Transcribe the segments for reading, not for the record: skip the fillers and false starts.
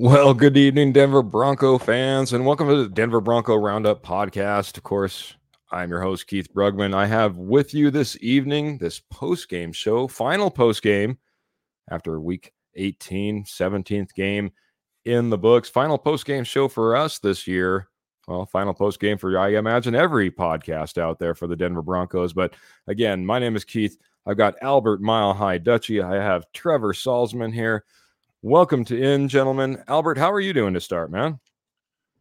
Well, good evening, Denver Bronco fans, and welcome to the Denver Bronco Roundup Podcast. Of course, I'm your host, Keith Brugman. I have with you this evening, this post-game show, final post-game after week 18, 17th game in the books. Final post-game show for us this year. Well, final post-game for, I imagine, every podcast out there for the Denver Broncos. But again, my name is Keith. I've got Albert Mile High Dutchie. I have Trevor Salzman here. Welcome to In, gentlemen. Albert, how are you doing to start, man?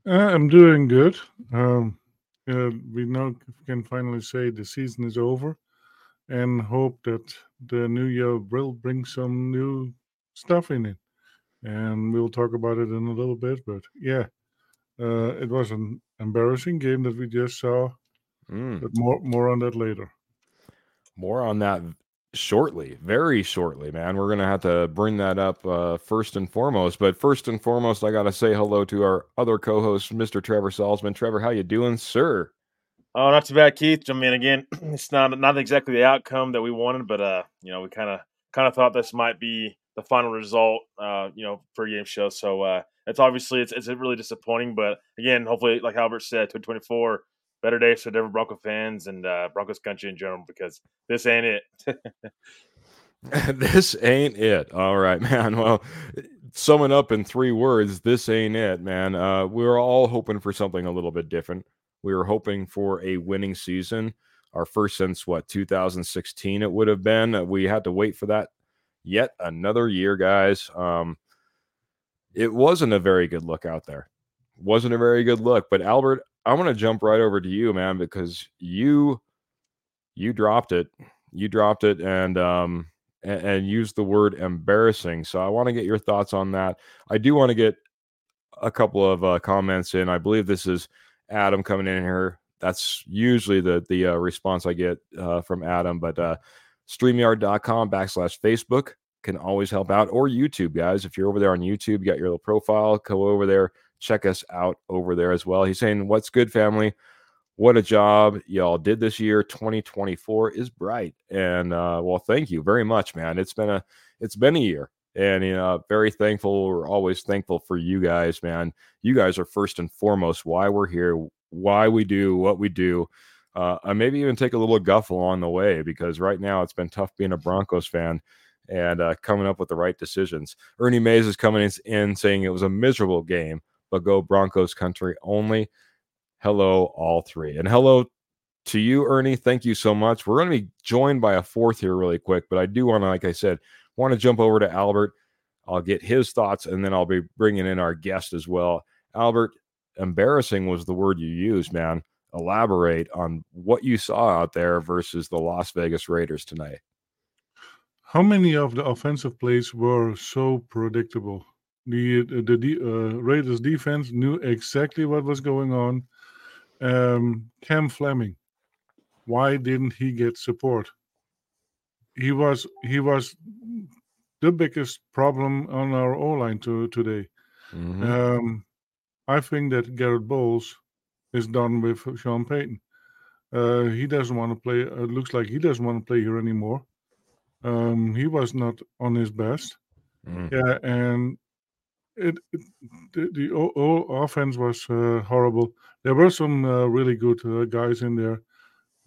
I'm doing good. We now can finally say the season is over and hope that the new year will bring some new stuff in it. And we'll talk about it in a little bit. But yeah, it was an embarrassing game that we just saw. But more on that later. More on that shortly, very shortly, man. We're gonna have to bring that up first and foremost. But first and foremost, I gotta say hello to our other co-host, Mr. Trevor Salzman. Trevor, how you doing, sir? Oh, not too bad, Keith. I mean, again, it's not exactly the outcome that we wanted, but you know, we kind of thought this might be the final result, you know, for a game show. So it's obviously it's really disappointing. But again, hopefully, like Albert said, 2024. Better days for Denver Bronco fans and Broncos country in general, because this ain't it. This ain't it. All right, man. Well, summing up in three words, this ain't it, man. We were all hoping for something a little bit different. We were hoping for a winning season, our first since, 2016 it would have been. We had to wait for that yet another year, guys. It wasn't a very good look out there. Wasn't a very good look, but Albert, I'm going to jump right over to you, man, because you dropped it. You dropped it and used the word embarrassing. So I want to get your thoughts on that. I do want to get a couple of comments in. I believe this is Adam coming in here. That's usually the response I get from Adam. But StreamYard.com/Facebook can always help out. Or YouTube, guys. If you're over there on YouTube, you got your little profile, go over there. Check us out over there as well. He's saying, what's good, family? What a job y'all did this year. 2024 is bright. And well, thank you very much, man. It's been a year. And you know, very thankful. We're always thankful for you guys, man. You guys are first and foremost why we're here, why we do what we do. Maybe even take a little guff along the way, because right now it's been tough being a Broncos fan and coming up with the right decisions. Ernie Mays is coming in saying it was a miserable game. But go Broncos country only. Hello, all three. And hello to you, Ernie. Thank you so much. We're going to be joined by a fourth here really quick, but I do want to, like I said, want to jump over to Albert. I'll get his thoughts, and then I'll be bringing in our guest as well. Albert, embarrassing was the word you used, man. Elaborate on what you saw out there versus the Las Vegas Raiders tonight. How many of the offensive plays were so predictable? The Raiders defense knew exactly what was going on. Cam Fleming, why didn't he get support? He was the biggest problem on our O-line today. Mm-hmm. I think that Garrett Bowles is done with Sean Payton. He doesn't want to play. It looks like he doesn't want to play here anymore. He was not on his best. Mm-hmm. Yeah, and the offense was horrible. There were some really good guys in there.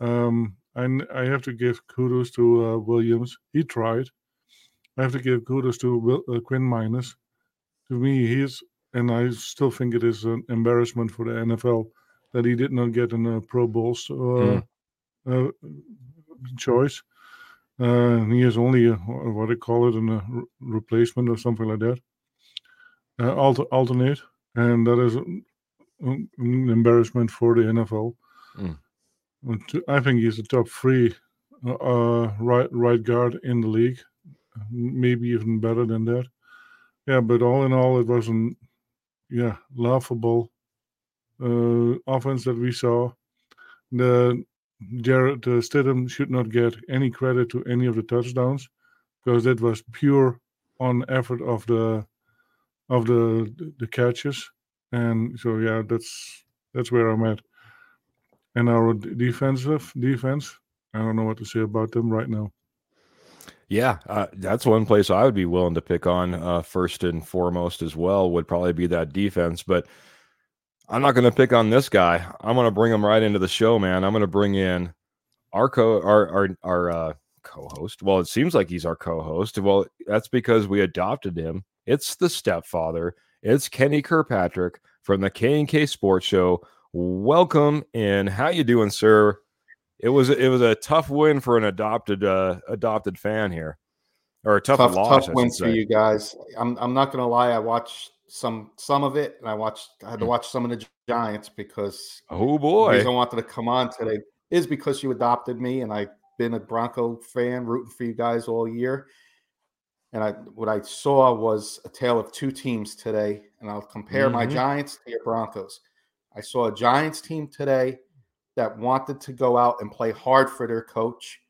And I have to give kudos to Williams. He tried. I have to give kudos to Quinn Meinerz. To me, I still think it is an embarrassment for the NFL that he did not get a Pro Bowl choice. He is only a replacement or something like that. Alternate, and that is an embarrassment for the NFL. I think he's the top three right guard in the league, maybe even better than that. Yeah, but all in all, it was an laughable offense that we saw. The Jared Stidham should not get any credit to any of the touchdowns, because that was pure on effort of the catches. And so that's where I'm at. And our defense, I don't know what to say about them right now. Yeah, that's one place I would be willing to pick on first and foremost as well would probably be that defense. But I'm not going to pick on this guy. I'm going to bring him right into the show, man. I'm going to bring in our co-host. Well, it seems like he's our co-host. Well, that's because we adopted him. It's the stepfather. It's Kenny Kirkpatrick from the K&K Sports Show. Welcome in. How you doing, sir? It was a tough win for an adopted fan here, or a tough loss. Tough win for you guys. I'm not gonna lie. I watched some of it, and I had to watch some of the Giants because the reason I wanted to come on today is because you adopted me, and I've been a Bronco fan rooting for you guys all year. And what I saw was a tale of two teams today, and I'll compare my Giants to your Broncos. I saw a Giants team today that wanted to go out and play hard for their coach.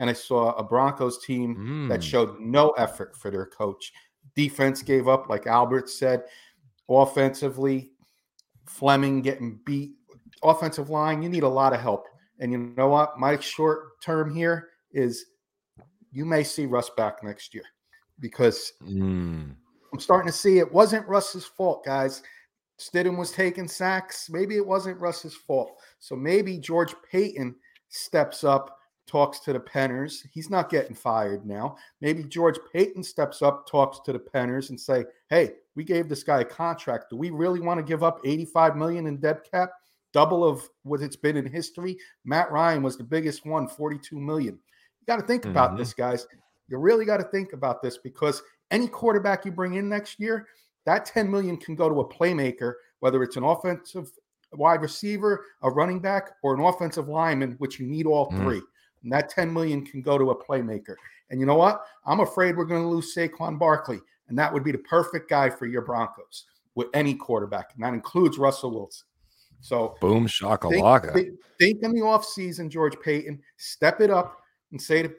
And I saw a Broncos team that showed no effort for their coach. Defense gave up, like Albert said. Offensively, Fleming getting beat. Offensive line, you need a lot of help. And you know what? My short term here is you may see Russ back next year because I'm starting to see it wasn't Russ's fault, guys. Stidham was taking sacks. Maybe it wasn't Russ's fault. So maybe George Paton steps up, talks to the Penners. He's not getting fired now. Maybe George Paton steps up, talks to the Penners and say, hey, we gave this guy a contract. Do we really want to give up $85 million in dead cap? Double of what it's been in history. Matt Ryan was the biggest one, $42 million. You got to think about this, guys. You really got to think about this because any quarterback you bring in next year, that $10 million can go to a playmaker, whether it's an offensive wide receiver, a running back, or an offensive lineman, which you need all three. And that $10 million can go to a playmaker. And you know what? I'm afraid we're going to lose Saquon Barkley, and that would be the perfect guy for your Broncos with any quarterback, and that includes Russell Wilson. So boom, shakalaka. Think in the offseason, George Paton, step it up and say to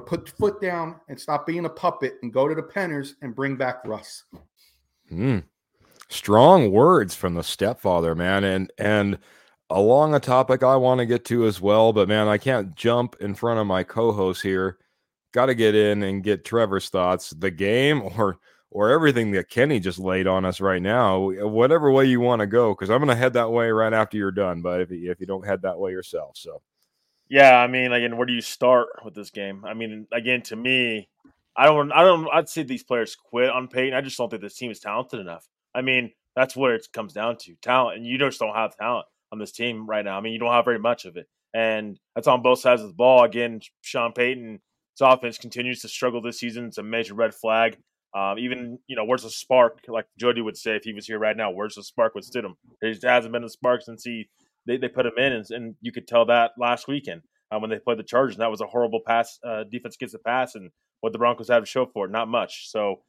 put your foot down and stop being a puppet and go to the Penners and bring back Russ. Strong words from the stepfather, man. And along a topic I want to get to as well, but man, I can't jump in front of my co-host here. Got to get in and get Trevor's thoughts, the game or everything that Kenny just laid on us right now, whatever way you want to go. 'Cause I'm going to head that way right after you're done. But if you don't head that way yourself, so. Yeah. I mean, again, where do you start with this game? I mean, again, to me, I'd say these players quit on Paton. I just don't think this team is talented enough. I mean, that's what it comes down to, talent. And you just don't have talent on this team right now. I mean, you don't have very much of it. And that's on both sides of the ball. Again, Sean Payton's offense continues to struggle this season. It's a major red flag. Where's the spark? Like Jody would say if he was here right now, where's the spark with Stidham? There just hasn't been a spark since they put him in. And you could tell that last weekend when they played the Chargers. And that was a horrible pass. Defense gets a pass and what the Broncos have to show for it, not much. So,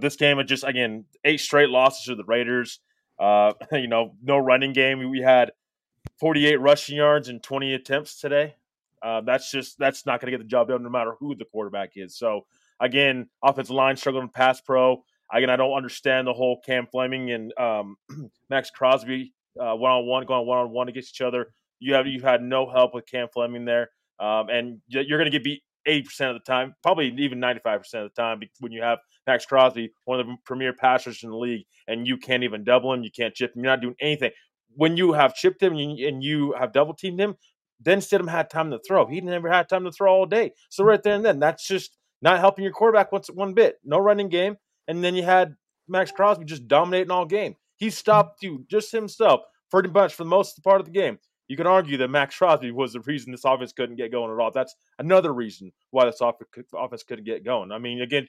this game was just, again, 8 straight losses to the Raiders. No running game. We had 48 rushing yards and 20 attempts today. That's not going to get the job done no matter who the quarterback is. So, again, offensive line struggling with pass pro. Again, I don't understand the whole Cam Fleming and Max Crosby going one-on-one against each other. You've had no help with Cam Fleming there. And you're going to get beat 80% of the time, probably even 95% of the time, when you have Max Crosby, one of the premier pass rushers in the league, and you can't even double him, you can't chip him, you're not doing anything. When you have chipped him and you have double teamed him, then Stidham had time to throw. He never had time to throw all day. So right there and then, that's just not helping your quarterback one bit. No running game, and then you had Max Crosby just dominating all game. He stopped you just himself pretty much for the most part of the game. You can argue that Max Crosby was the reason this offense couldn't get going at all. That's another reason why this offense couldn't get going. I mean, again,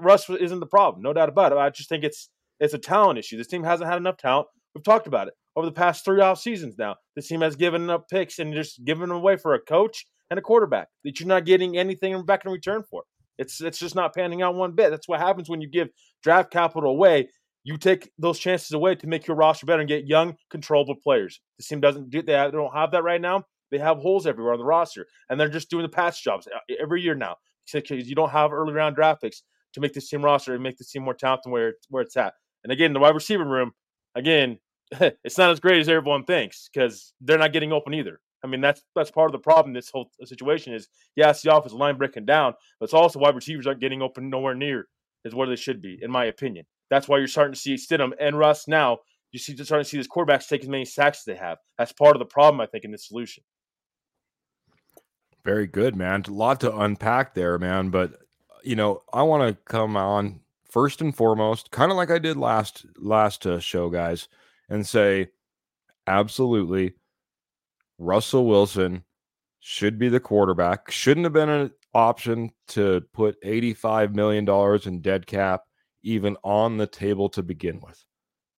Russ isn't the problem, no doubt about it. I just think it's a talent issue. This team hasn't had enough talent. We've talked about it over the past 3 off seasons now. This team has given up picks and just given them away for a coach and a quarterback that you're not getting anything back in return for. It's just not panning out one bit. That's what happens when you give draft capital away. You take those chances away to make your roster better and get young, controllable players. This team they don't have that right now. They have holes everywhere on the roster, and they're just doing the patch jobs every year now because you don't have early round draft picks to make this team roster and make this team more talented where it's at. And again, the wide receiver room, it's not as great as everyone thinks because they're not getting open either. I mean, that's part of the problem. This whole situation is, yes, the offensive line breaking down, but it's also why receivers aren't getting open nowhere near is where they should be, in my opinion. That's why you're starting to see Stidham and Russ now. You're starting to see these quarterbacks take as many sacks as they have. That's part of the problem, I think, in this solution. Very good, man. A lot to unpack there, man. But, you know, I want to come on first and foremost, kind of like I did last show, guys, and say, absolutely, Russell Wilson should be the quarterback. Shouldn't have been an option to put $85 million in dead cap even on the table to begin with.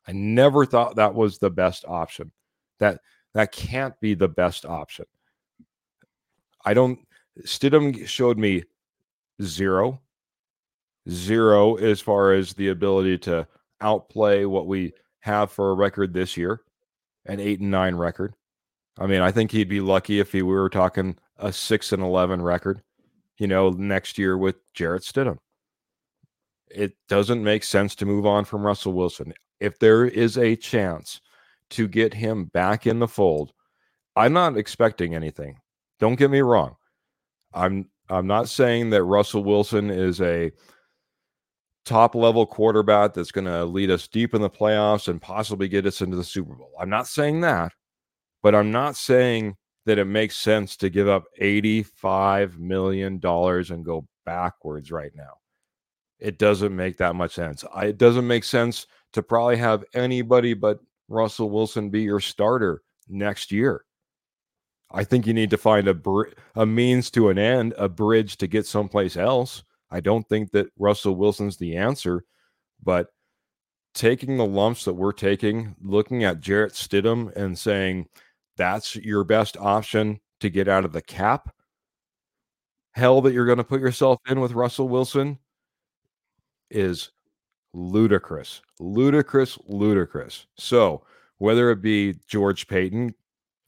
I never thought that was the best option. That can't be the best option. Stidham showed me zero as far as the ability to outplay what we have for a record this year, an 8-9 record. I mean, I think he'd be lucky if we were talking a 6-11 record, you know, next year with Jarrett Stidham. It doesn't make sense to move on from Russell Wilson. If there is a chance to get him back in the fold, I'm not expecting anything. Don't get me wrong. I'm not saying that Russell Wilson is a top-level quarterback that's going to lead us deep in the playoffs and possibly get us into the Super Bowl. I'm not saying that. But I'm not saying that it makes sense to give up $85 million and go backwards right now. It doesn't make that much sense. It doesn't make sense to probably have anybody but Russell Wilson be your starter next year. I think you need to find a means to an end, a bridge to get someplace else. I don't think that Russell Wilson's the answer, but taking the lumps that we're taking, looking at Jarrett Stidham and saying, that's your best option to get out of the cap hell that you're going to put yourself in with Russell Wilson, is ludicrous, ludicrous, ludicrous. So whether it be George Paton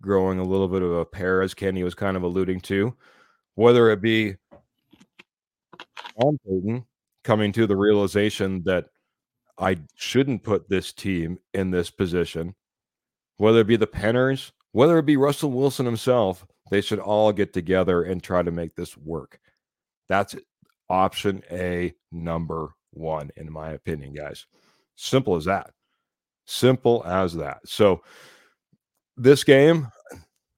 growing a little bit of a pair, as Kenny was kind of alluding to, whether it be Sean Payton coming to the realization that I shouldn't put this team in this position, whether it be the Penners, whether it be Russell Wilson himself, they should all get together and try to make this work. That's option A, number one, in my opinion, guys. Simple as that. Simple as that. So this game,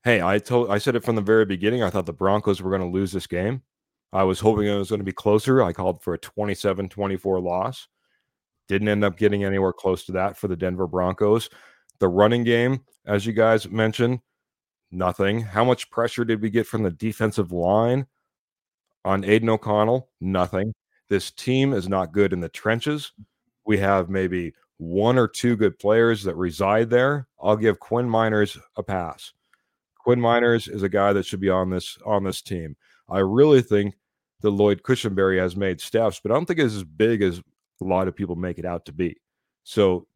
hey, I said it from the very beginning. I thought the Broncos were going to lose this game. I was hoping it was going to be closer. I called for a 27-24 loss. Didn't end up getting anywhere close to that for the Denver Broncos. The running game, as you guys mentioned, nothing. How much pressure did we get from the defensive line on Aiden O'Connell? Nothing. This team is not good in the trenches. We have maybe one or two good players that reside there. I'll give Quinn Meinerz a pass. Quinn Meinerz is a guy that should be on this team. I really think that Lloyd Cushenberry has made steps, but I don't think it's as big as a lot of people make it out to be. So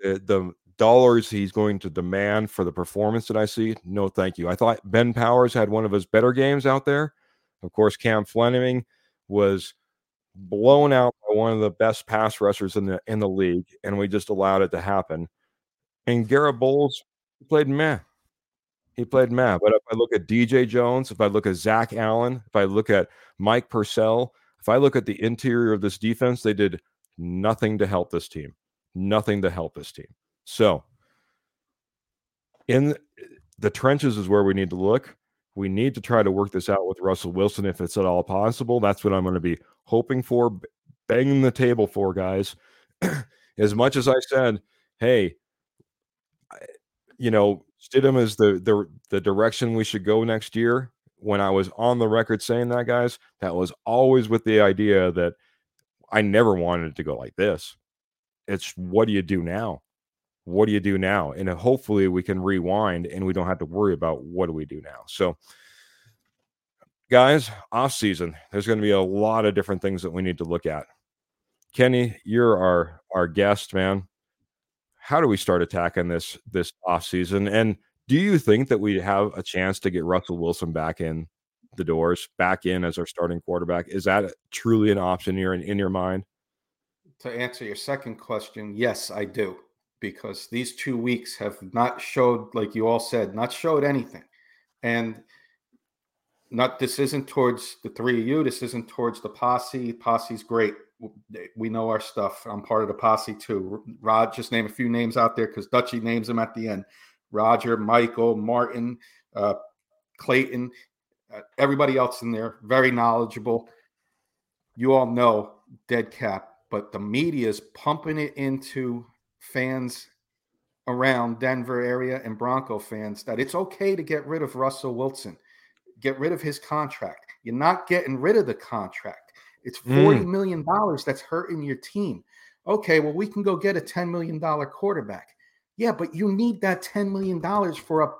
the dollars he's going to demand for the performance that I see, no thank you. I thought Ben Powers had one of his better games out there. Of course, Cam Fleming was blown out by one of the best pass rushers in the league, and we just allowed it to happen. And Garrett Bowles played meh. He played meh. But if I look at DJ Jones, if I look at Zach Allen, if I look at Mike Purcell, if I look at the interior of this defense, they did nothing to help this team. Nothing to help this team. So in the trenches is where we need to look. We need to try to work this out with Russell Wilson if it's at all possible. That's what I'm going to be hoping for, banging the table for, guys. As much as I said, hey, you know, Stidham is the direction we should go next year. When I was on the record saying that, guys, that was always with the idea that I never wanted it to go like this. It's what do you do now? What do you do now? And hopefully we can rewind and we don't have to worry about what do we do now. So, guys, off season, there's going to be a lot of different things that we need to look at. Kenny, you're our guest, man. How do we start attacking this off season? And do you think that we have a chance to get Russell Wilson back in the doors, back in as our starting quarterback? Is that truly an option here in your mind? To answer your second question, yes, I do. Because these 2 weeks have not showed, like you all said, not showed anything. And not this isn't towards the three of you. This isn't towards the posse. Posse's great. We know our stuff. I'm part of the posse too. Rod, just name a few names out there because Dutchie names them at the end. Roger, Michael, Martin, Clayton, everybody else in there, very knowledgeable. You all know dead cap, but the media is pumping it into fans around Denver area and Bronco fans that it's okay to get rid of Russell Wilson, get rid of his contract. You're not getting rid of the contract. It's $40 million that's hurting your team. Okay, well, we can go get a $10 million quarterback. Yeah, but you need that $10 million for a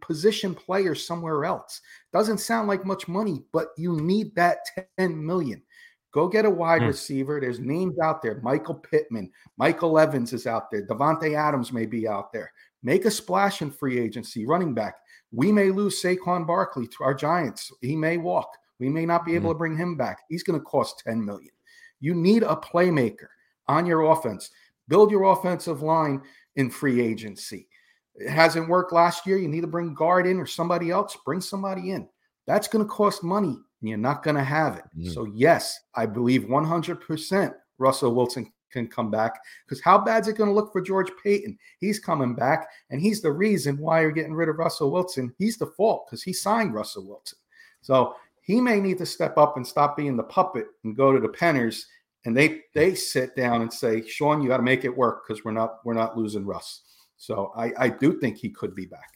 position player somewhere else. Doesn't sound like much money, but you need that $10 million. Go get a wide receiver. There's names out there. Michael Pittman. Michael Evans is out there. Devontae Adams may be out there. Make a splash in free agency, running back. We may lose Saquon Barkley to our Giants. He may walk. We may not be able to bring him back. He's going to cost $10 million. You need a playmaker on your offense. Build your offensive line in free agency. It hasn't worked last year. You need to bring guard in or somebody else. Bring somebody in. That's going to cost money, and you're not going to have it. So, yes, I believe 100% Russell Wilson can come back, because how bad is it going to look for George Paton? He's coming back, and he's the reason why you're getting rid of Russell Wilson. He's the fault because he signed Russell Wilson. So he may need to step up and stop being the puppet and go to the Penners, and they sit down and say, Sean, you got to make it work because we're not losing Russ. So I do think he could be back.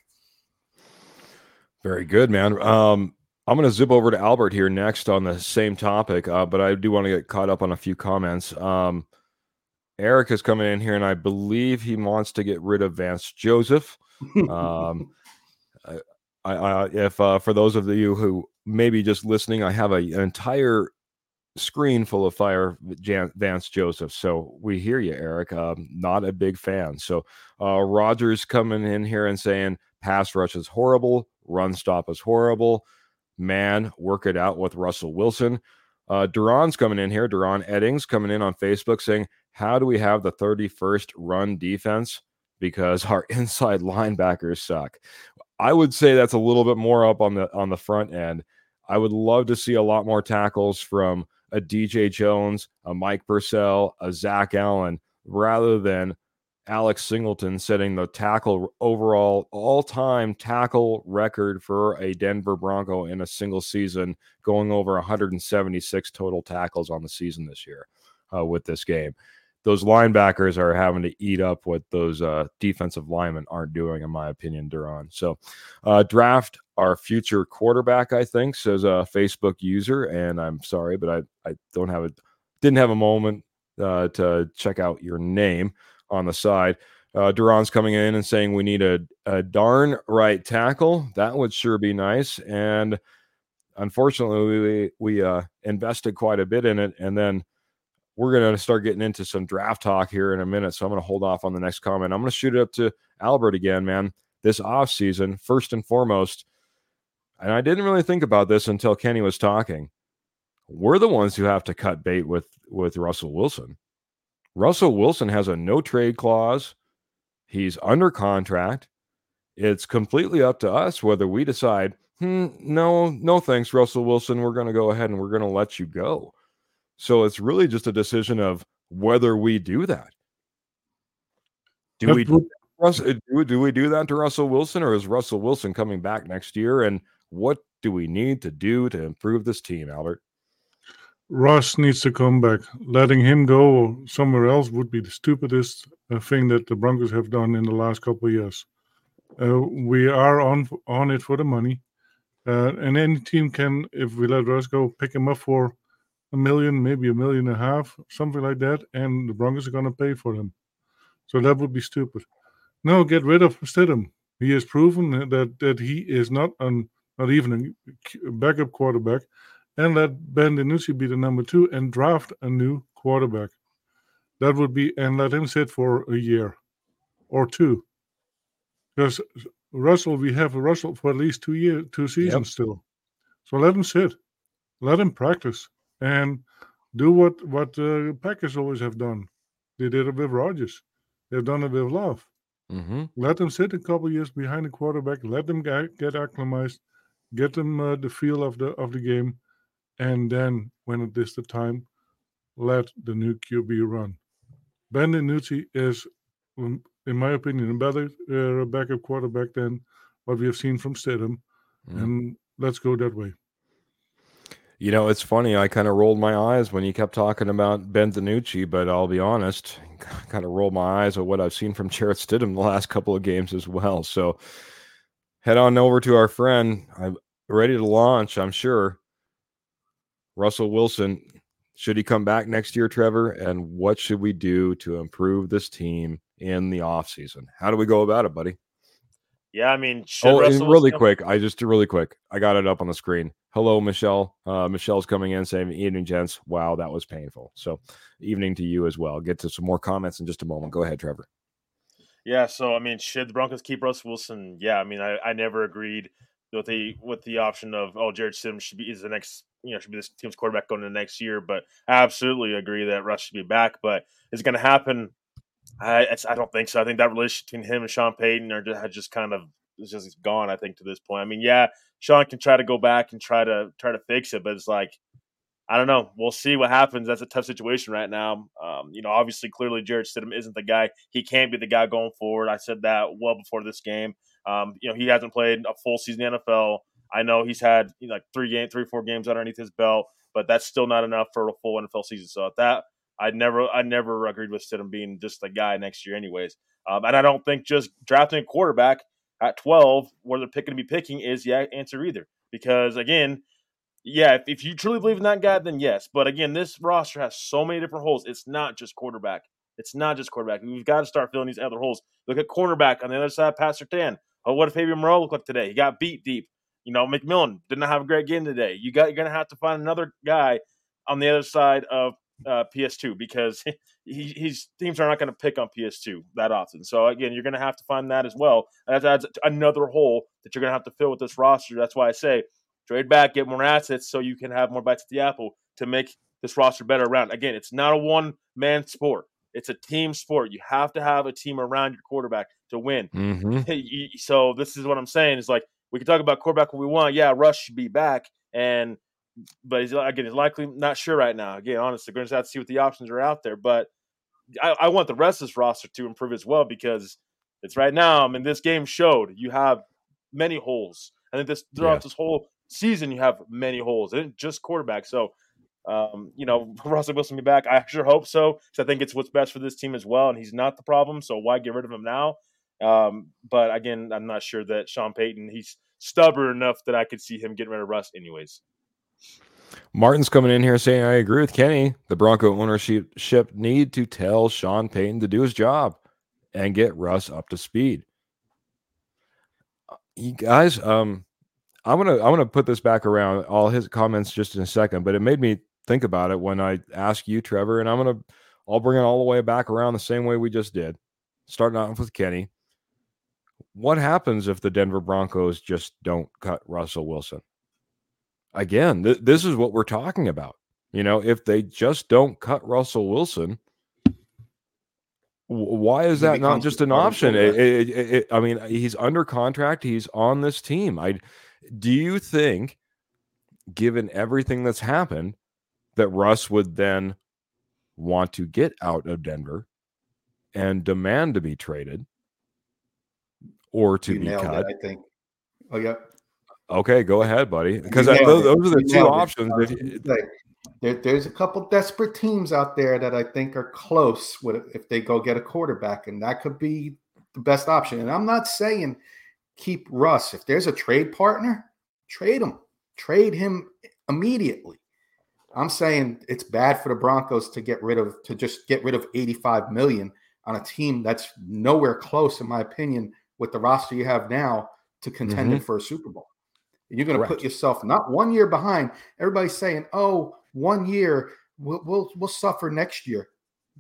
Very good, man. I'm going to zip over to Albert here next on the same topic, but I do want to get caught up on a few comments. Eric is coming in here, and I believe he wants to get rid of Vance Joseph. If for those of you who may be just listening, I have an entire screen full of fire Vance Joseph. So we hear you, Eric. Not a big fan. So Roger's coming in here and saying pass rush is horrible. Run stop is horrible. Man, work it out with Russell Wilson. Duran's coming in here. Duran Eddings coming in on Facebook saying, how do we have the 31st run defense? Because our inside linebackers suck. I would say that's a little bit more up on the front end. I would love to see a lot more tackles from a DJ Jones, a Mike Purcell, a Zach Allen, rather than Alex Singleton setting the tackle overall all-time tackle record for a Denver Bronco in a single season, going over 176 total tackles on the season this year with this game. Those linebackers are having to eat up what those defensive linemen aren't doing, in my opinion, Duran. So draft our future quarterback, I think, says a Facebook user. And I'm sorry, but I don't have didn't have a moment to check out your name on the side. Duran's coming in and saying we need a darn right tackle. That would sure be nice. And unfortunately, we invested quite a bit in it. And then we're going to start getting into some draft talk here in a minute. So I'm going to hold off on the next comment. I'm going to shoot it up to Albert again, man. This offseason, first and foremost, and I didn't really think about this until Kenny was talking, we're the ones who have to cut bait with Russell Wilson. Russell Wilson has a no-trade clause. He's under contract. It's completely up to us whether we decide, no thanks, Russell Wilson. We're going to go ahead and we're going to let you go. So it's really just a decision of whether we do that. Do we do that to Russell Wilson, or is Russell Wilson coming back next year? And what do we need to do to improve this team, Albert? Russ needs to come back. Letting him go somewhere else would be the stupidest thing that the Broncos have done in the last couple of years. We are on it for the money. And any team can, if we let Russ go, pick him up for $1 million, maybe $1.5 million, something like that, and the Broncos are going to pay for him. So that would be stupid. No, get rid of Stidham. He has proven that he is not even a backup quarterback, and let Ben DiNucci be the number 2 and draft a new quarterback. That would be, and let him sit for a year or two. Because we have Russell for at least 2 years, 2 seasons still. So let him sit. Let him practice. And do what Packers always have done. They did it with Rodgers. They've done it with Love. Mm-hmm. Let them sit a couple years behind the quarterback. Let them get acclimatized. get them the feel of the game, and then when it is the time, let the new QB run. Ben DiNucci is, in my opinion, a better backup quarterback than what we have seen from Stidham, and let's go that way. You know, it's funny. I kind of rolled my eyes when you kept talking about Ben DiNucci, but I'll be honest, I kind of rolled my eyes at what I've seen from Jared Stidham the last couple of games as well. So head on over to our friend. I'm ready to launch, I'm sure. Russell Wilson, should he come back next year, Trevor? And what should we do to improve this team in the offseason? How do we go about it, buddy? Yeah, I mean, really quick, I got it up on the screen. Hello, Michelle. Michelle's coming in saying, "Evening, gents. Wow, that was painful." So, evening to you as well. Get to some more comments in just a moment. Go ahead, Trevor. Yeah. So, I mean, should the Broncos keep Russ Wilson? Yeah. I mean, I never agreed with the option of Jared Stidham should be this team's quarterback going into next year. But I absolutely agree that Russ should be back. But is it going to happen? I don't think so. I think that relationship between him and Sean Payton is gone, I think, to this point. I mean, yeah, Sean can try to go back and try to fix it, but it's like, I don't know. We'll see what happens. That's a tough situation right now. Obviously, clearly, Jared Stidham isn't the guy. He can't be the guy going forward. I said that well before this game. He hasn't played a full season in the NFL. I know he's had like 3-4 games underneath his belt, but that's still not enough for a full NFL season. So at that, I never agreed with Stidham being just the guy next year anyways. And I don't think just drafting a quarterback at 12, where they're going to be picking, is the answer either. Because, again, if you truly believe in that guy, then yes. But, again, this roster has so many different holes. It's not just quarterback. We've got to start filling these other holes. Look at cornerback on the other side, Pat Surtain. Oh, what did Fabian Moreau look like today? He got beat deep. McMillan did not have a great game today. You're going to have to find another guy on the other side of PS2, because his teams are not going to pick on PS2 that often. So again, you're going to have to find that as well. That's another hole that you're going to have to fill with this roster. That's why I say trade back, get more assets so you can have more bites at the apple to make this roster better around. Again, it's not a one-man sport. It's a team sport. You have to have a team around your quarterback to win. Mm-hmm. So this is what I'm saying. It's like, we can talk about quarterback when we want. Yeah, Russ should be back, but he's likely not sure right now. Again, honestly, we're going to have to see what the options are out there. But I want the rest of this roster to improve as well, because it's right now. I mean, this game showed you have many holes. I think this whole season you have many holes. It isn't just quarterback. So, Russell Wilson be back. I sure hope so, because I think it's what's best for this team as well. And he's not the problem, so why get rid of him now? But again, I'm not sure that Sean Payton, he's stubborn enough that I could see him getting rid of Russ anyways. Martin's coming in here saying, I agree with Kenny. The Bronco ownership need to tell Sean Payton to do his job and get Russ up to speed. You guys, I'm gonna put this back around, all his comments, just in a second, but it made me think about it when I asked you, Trevor, and I'll bring it all the way back around the same way we just did, starting off with Kenny. What happens if the Denver Broncos just don't cut Russell Wilson? Again, this is what we're talking about. If they just don't cut Russell Wilson, why is that not just an option? He's under contract. He's on this team. Do you think, given everything that's happened, that Russ would then want to get out of Denver and demand to be traded or to be cut? I think. Oh, yeah. Okay, go ahead, buddy. Because those are the two options. There's a couple desperate teams out there that I think are close with if they go get a quarterback, and that could be the best option. And I'm not saying keep Russ. If there's a trade partner, trade him. Trade him immediately. I'm saying it's bad for the Broncos to just get rid of $85 million on a team that's nowhere close, in my opinion, with the roster you have now to contend mm-hmm. for a Super Bowl. You're going to put yourself not 1 year behind. Everybody's saying, 1 year, we'll suffer next year.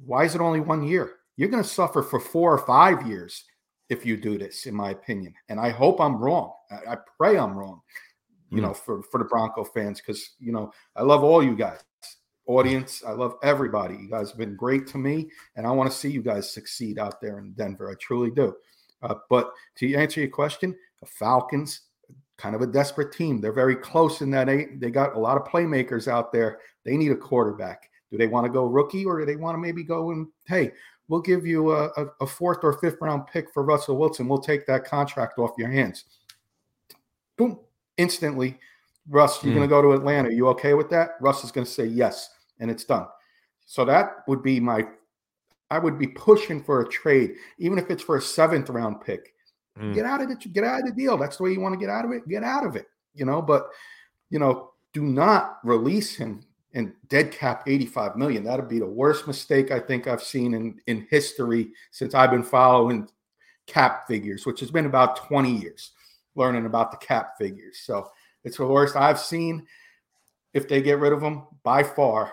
Why is it only 1 year? You're going to suffer for 4 or 5 years if you do this, in my opinion. And I hope I'm wrong. I pray I'm wrong, for the Bronco fans, because, I love all you guys. Audience, I love everybody. You guys have been great to me, and I want to see you guys succeed out there in Denver. I truly do. But to answer your question, the Falcons – kind of a desperate team. They're very close in that they got a lot of playmakers out there. They need a quarterback. Do they want to go rookie, or do they want to maybe go and, hey, we'll give you a fourth or fifth round pick for Russell Wilson. We'll take that contract off your hands. Boom. Instantly, Russ, you're going to go to Atlanta. You okay with that? Russ is going to say yes, and it's done. So that would be I would be pushing for a trade, even if it's for a seventh round pick. Get out of the deal. That's the way you want to get out of it. Get out of it, you know. But, you know, do not release him and dead cap $85 million. That'd be the worst mistake I think I've seen in history since I've been following cap figures, which has been about 20 years, learning about the cap figures. So it's the worst I've seen. If they get rid of him, by far.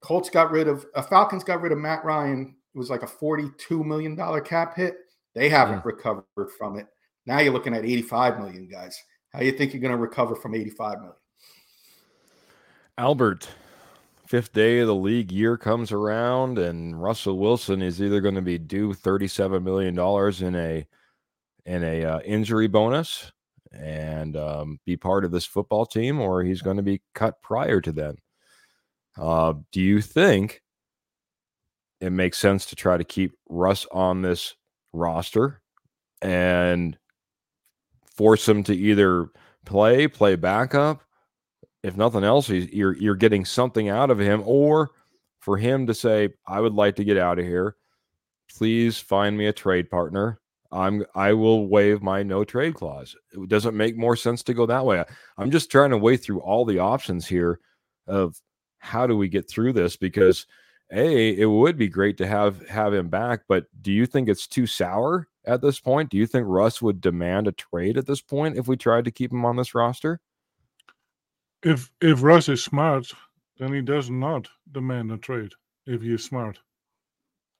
Colts got rid of Falcons got rid of Matt Ryan. It was like a $42 million cap hit. They haven't recovered from it. Now you're looking at $85 million, guys. How do you think you're going to recover from $85 million? Albert, fifth day of the league year comes around, and Russell Wilson is either going to be due $37 million in a injury bonus and be part of this football team, or he's going to be cut prior to then. Do you think it makes sense to try to keep Russ on this roster and force him to either play backup? If nothing else, you're getting something out of him, or for him to say, I would like to get out of here. Please find me a trade partner. I will waive my no trade clause. It doesn't make more sense to go that way. I'm just trying to weigh through all the options here of how do we get through this, because it would be great to have him back, but do you think it's too sour at this point? Do you think Russ would demand a trade at this point if we tried to keep him on this roster? If Russ is smart, then he does not demand a trade if he is smart.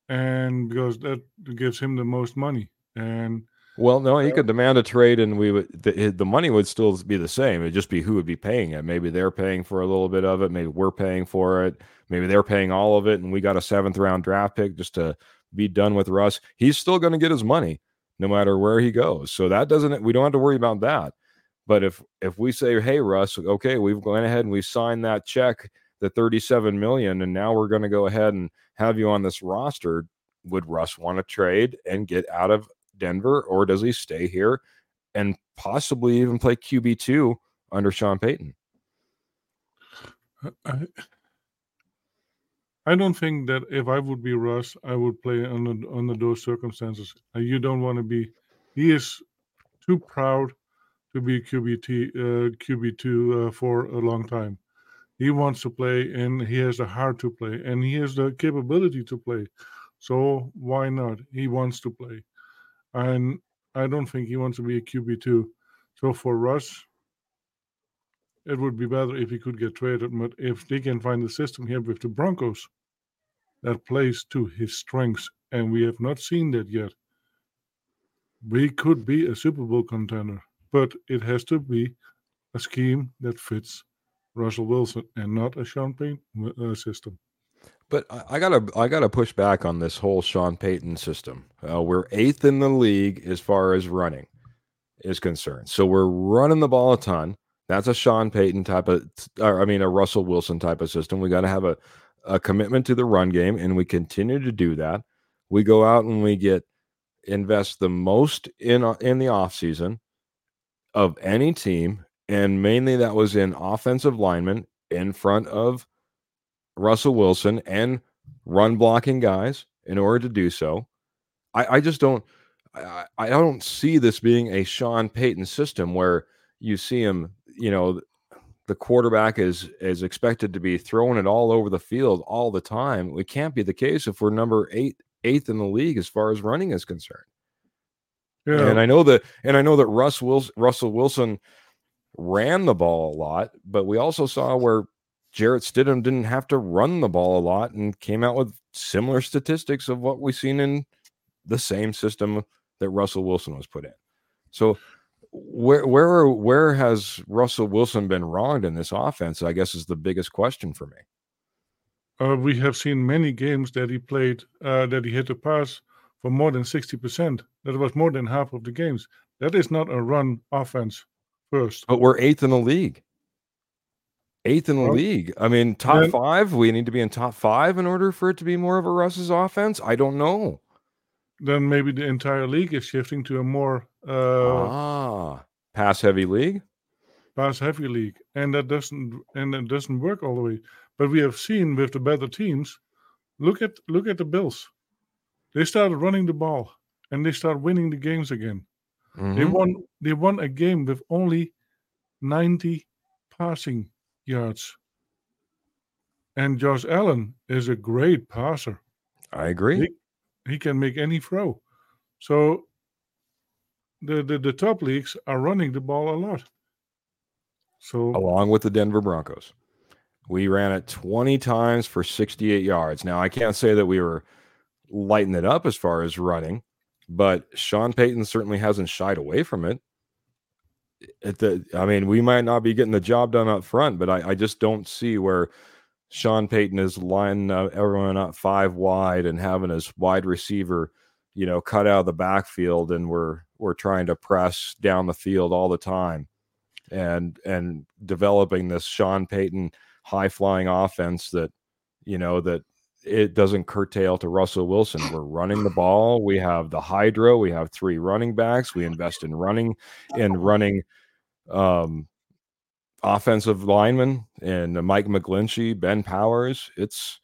And because that gives him the most money. And well, no, he could demand a trade and the money would still be the same. It'd just be who would be paying it. Maybe they're paying for a little bit of it. Maybe we're paying for it. Maybe they're paying all of it, and we got a seventh-round draft pick just to be done with Russ. He's still going to get his money no matter where he goes. So that doesn't – we don't have to worry about that. But if we say, hey, Russ, okay, we've gone ahead and we signed that check, the $37 million, and now we're going to go ahead and have you on this roster, would Russ want to trade and get out of Denver, or does he stay here and possibly even play QB2 under Sean Payton? I don't think that if I would be Russ, I would play under those circumstances. You don't want to be – he is too proud to be QB2 for a long time. He wants to play, and he has the heart to play, and he has the capability to play. So why not? He wants to play. And I don't think he wants to be a QB2. So for Russ, it would be better if he could get traded. But if they can find the system here with the Broncos that plays to his strengths, and we have not seen that yet, we could be a Super Bowl contender. But it has to be a scheme that fits Russell Wilson and not a Sean Payton system. But I gotta push back on this whole Sean Payton system. We're eighth in the league as far as running is concerned. So we're running the ball a ton. That's a Sean Payton type of, a Russell Wilson type of system. We got to have a commitment to the run game, and we continue to do that. We go out and we invest the most in the offseason of any team, and mainly that was in offensive linemen in front of Russell Wilson and run blocking guys in order to do so. I just don't see this being a Sean Payton system where you see him, you know, the quarterback is expected to be throwing it all over the field all the time. It can't be the case if we're number eighth in the league as far as running is concerned. Yeah. And I know that Russell Wilson ran the ball a lot, but we also saw where Jared Stidham didn't have to run the ball a lot and came out with similar statistics of what we've seen in the same system that Russell Wilson was put in. So where has Russell Wilson been wronged in this offense, I guess, is the biggest question for me. We have seen many games that he played, that he hit the pass for more than 60%. That was more than half of the games. That is not a run offense. first. But we're eighth in the league. Eighth in the league. I mean, top five. We need to be in top five in order for it to be more of a Russ's offense. I don't know. Then maybe the entire league is shifting to a more pass-heavy league. Pass-heavy league, and that doesn't work all the way. But we have seen with the better teams. Look at the Bills. They started running the ball, and they start winning the games again. Mm-hmm. They won a game with only 90 passing yards. And Josh Allen is a great passer. I agree. He can make any throw. So the top leagues are running the ball a lot. So along with the Denver Broncos. We ran it 20 times for 68 yards. Now, I can't say that we were lighting it up as far as running, but Sean Payton certainly hasn't shied away from it. We might not be getting the job done up front, but I just don't see where Sean Payton is lining everyone up five wide and having his wide receiver, cut out of the backfield, and we're trying to press down the field all the time and developing this Sean Payton high-flying offense that it doesn't curtail to Russell Wilson. We're running the ball. We have the hydro. We have three running backs. We invest in running offensive linemen and Mike McGlinchey, Ben Powers. It's